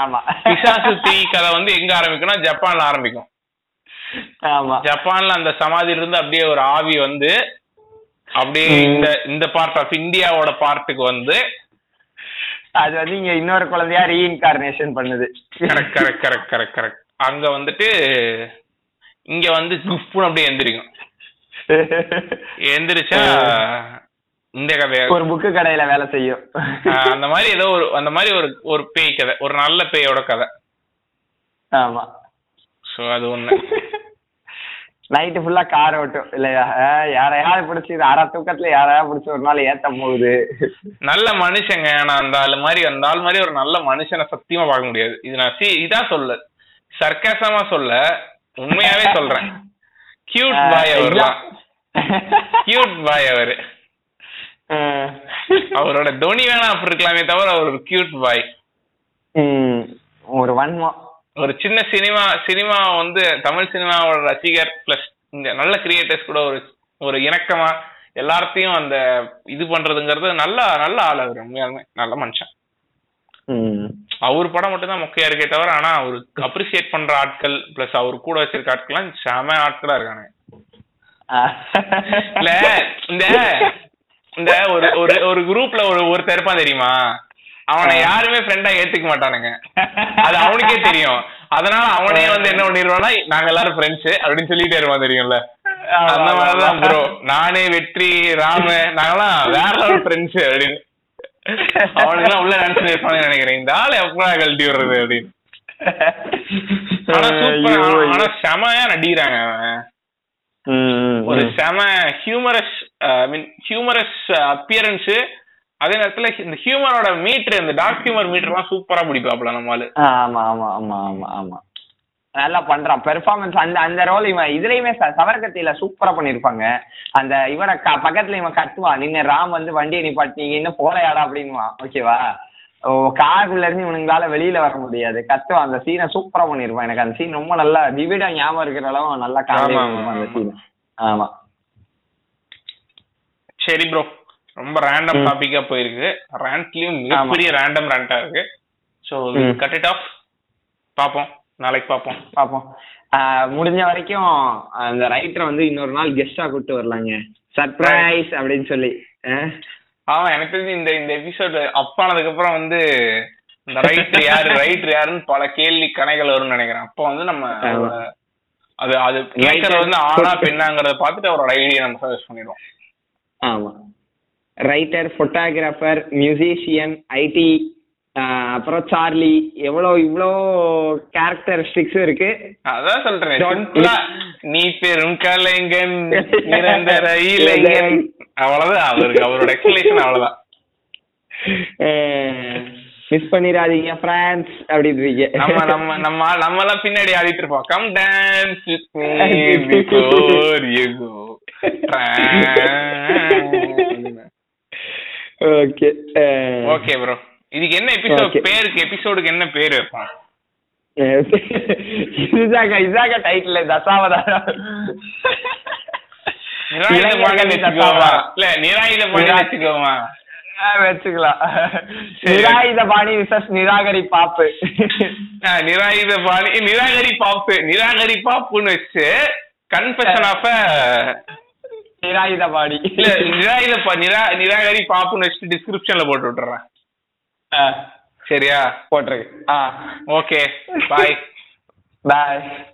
ஆமா, பிசாசு 3 கதை வந்து எங்க ஆரம்பிக்கும்னா ஜப்பான்ல ஆரம்பிக்கும். ஆமா, ஜப்பான்ல அந்த சமாதியில இருந்து அப்படியே ஒரு ஆவி வந்து அப்படியே இந்த பார்ட் ஆஃப் இந்தியாவோட பார்ட்டுக்கு வந்து அது வந்து இங்க இன்னொரு குழந்தையா ரீஇன்கார்னேஷன் பண்ணுது. Correct correct correct correct correct. அங்க வந்துட்டு இங்க வந்து குஃப்னு அப்படியே எந்திரிக்கும். எந்திரிச்சா இந்த கதையா ஒரு புக்கு கடையில வேலை செய்யும் அந்த மாதிரி ஏதோ ஒரு அந்த மாதிரி ஒரு ஒரு பேய் கதை, ஒரு நல்ல பேயோட கதை. ஆமா, சோ அது ஒண்ணு. நைட்டு ஃபுல்லா கார் ஓட்டும் இல்லையா, யாரையாவது பிடிச்சி அரை தூக்கத்துல யாரையாவது பிடிச்சி ஒரு நாள் ஏத்த போகுது. நல்ல மனுஷங்க, நான் அந்த ஆள் மாதிரி அந்த ஆள் மாதிரி ஒரு நல்ல மனுஷனை சத்தியமா பார்க்க முடியாது. இது நான் இதா சொல்ல சர்க்காசமா சொல்ல, உண்மையாவே சொல்றேன். கியூட் பாய் அவர்தான், கியூட் பாய் அவரு. அவரோட தோனி வேணா அப்படி இருக்கலாமே தவிர அவர் கியூட் பாய். ஒரு வன்மம், ஒரு சின்ன சினிமா சினிமா வந்து தமிழ் சினிமாவோட ரசிகர் பிளஸ் இந்த நல்ல கிரியேட்டர்ஸ் கூட ஒரு ஒரு இணக்கமா எல்லார்த்தையும் அந்த இது பண்றதுங்கிறது நல்ல நல்ல ஆள். அவர் உண்மையாலுமே நல்ல மனுஷன். அவரு படம் மட்டும் தான் முக்கியா இருக்கே தவிர, ஆனா அவரு அப்ரிசியேட் பண்ற ஆட்கள் பிளஸ் அவரு கூட வச்சிருக்க ஆட்கள் செம ஆட்களா இருக்காங்க. இல்ல இந்த இந்த ஒரு ஒரு ஒரு குரூப்ல ஒரு ஒரு தருப்பா தெரியுமா, அவனை யாருமே ஃப்ரெண்டா ஏத்துக்க மாட்டானுங்க. அது அவனுக்கே தெரியும். அதனால அவனே வந்து என்ன பண்ணிடுவானா, நாங்க எல்லாரும் ஃப்ரெண்ட்ஸ் அப்படின்னு சொல்லிட்டே இருப்பான். தெரியும்ல, அந்த மாதிரிதான் ப்ரோ. நானே, வெற்றி, ராமு, நாங்கெல்லாம் வேற லெவல் ஃப்ரெண்ட்ஸ் அப்படின்னு அவனுக்கெல்லாம் உள்ள நினைச்சுட்டு இருப்பானு நினைக்கிறேன். இந்த ஆள் எப்படா கழட்டி விடுறது அப்படின்னு. ஆனா செமையா நடிக்கிறாங்க. ஒரு செம humorous, I mean humorous appearance. அதே நேரத்துல இந்த ஹியூமரோட மீட்டர், இந்த டார்க் ஹியூமர் மீட்டர்லாம் சூப்பரா பிடிப்பாப்ல நம்மால. ஆமா ஆமா ஆமா ஆமா ஆமா, நல்லா பண்றான் பெர்ஃபார்மன்ஸ். அந்த அந்த ரோல் இவன் இதுலயுமே சவர்கத்தில சூப்பரா பண்ணிருப்பாங்க. அந்த இவனை பக்கத்துல இவன் கத்துவான், நின்று ராம் வந்து வண்டியை நிப்பாட்டி நீங்க இன்னும் போலையாடா அப்படின்னுவான். ஓகேவா, காருக்குள்ள இருந்து இவனுங்களால வெளியில வர முடியாது, கத்துவான். அந்த சீனை சூப்பரா பண்ணிருப்பான். எனக்கு அந்த சீன் ரொம்ப நல்லா டிவிடா ஞாபகம் இருக்கிற அளவு நல்லா காமிச்சிருப்பான் அந்த சீன். ஆமா, சரி ப்ரோ, ரொம்ப ரேண்டம் டாபிக்கா போயிருக்கு. ரேண்ட்லயும் மிகப்பெரிய ரேண்டம் ரேண்டா இருக்கு. So cut it off. பார்ப்போம், நாளைக்கு பார்ப்போம். பார்ப்போம், முடிஞ்ச வரைக்கும் அந்த ரைட்டரை வந்து இன்னொரு நாள் கெஸ்டா கூப்பிட்டு வரலாங்க, சர்ப்ரைஸ் அப்படின்னு சொல்லி. ஆமா, எனக்கு தெரிஞ்சு இந்த இந்த எபிசோட் அப்பானதுக்கு அப்புறம் வந்து இந்த ரைட்டர் யாரு ரைட்டர் யாருன்னு பல கேள்வி கணைகள் வரும்னு நினைக்கிறேன். அப்போ வந்து நம்ம அது அது ரைட்டர் வந்து ஆனா பெண்ணாங்கிறத பார்த்துட்டு அவரோட ஐடியா நம்ம சஜஸ்ட் பண்ணிடுவோம். ஆமா, ரைட்டர், போட்டோகிராஃபர், மியூசிஷியன், ஐடி, அப்புறம் சார்லி, எவ்வளோ இவ்வளோ கேரக்டரிஸ்டிக்ஸ் இருக்கு. அதான் சொல்றேன், நீ பெரும் கலைஞன், நிரந்தர இளைஞன், அவ்வளவுதான் அவருக்கு அவரோட எக்ஸ்பிளேஷன். அவ்வளவுதான், மிஸ் பண்ணிடாதீங்க பிரான்ஸ் அப்படின்னு இருக்கீங்க. நம்ம நம்ம நம்ம நம்ம எல்லாம் பின்னாடி ஆடிட்டு இருப்போம். Come dance with me before you go France. Okay. Okay, bro. இதுக்கு என்ன எபிசோட் பேருக்கு எபிசோடுக்கு என்ன பேர் வைப்பான்? இதாங்க டைட்டில் தசாவதாரம். டிஸ்கிரிப்ஷன்ல போட்டு விட்டுறேன். சரியா போட்டுருக்கு. ஓகே பாய் பாய்.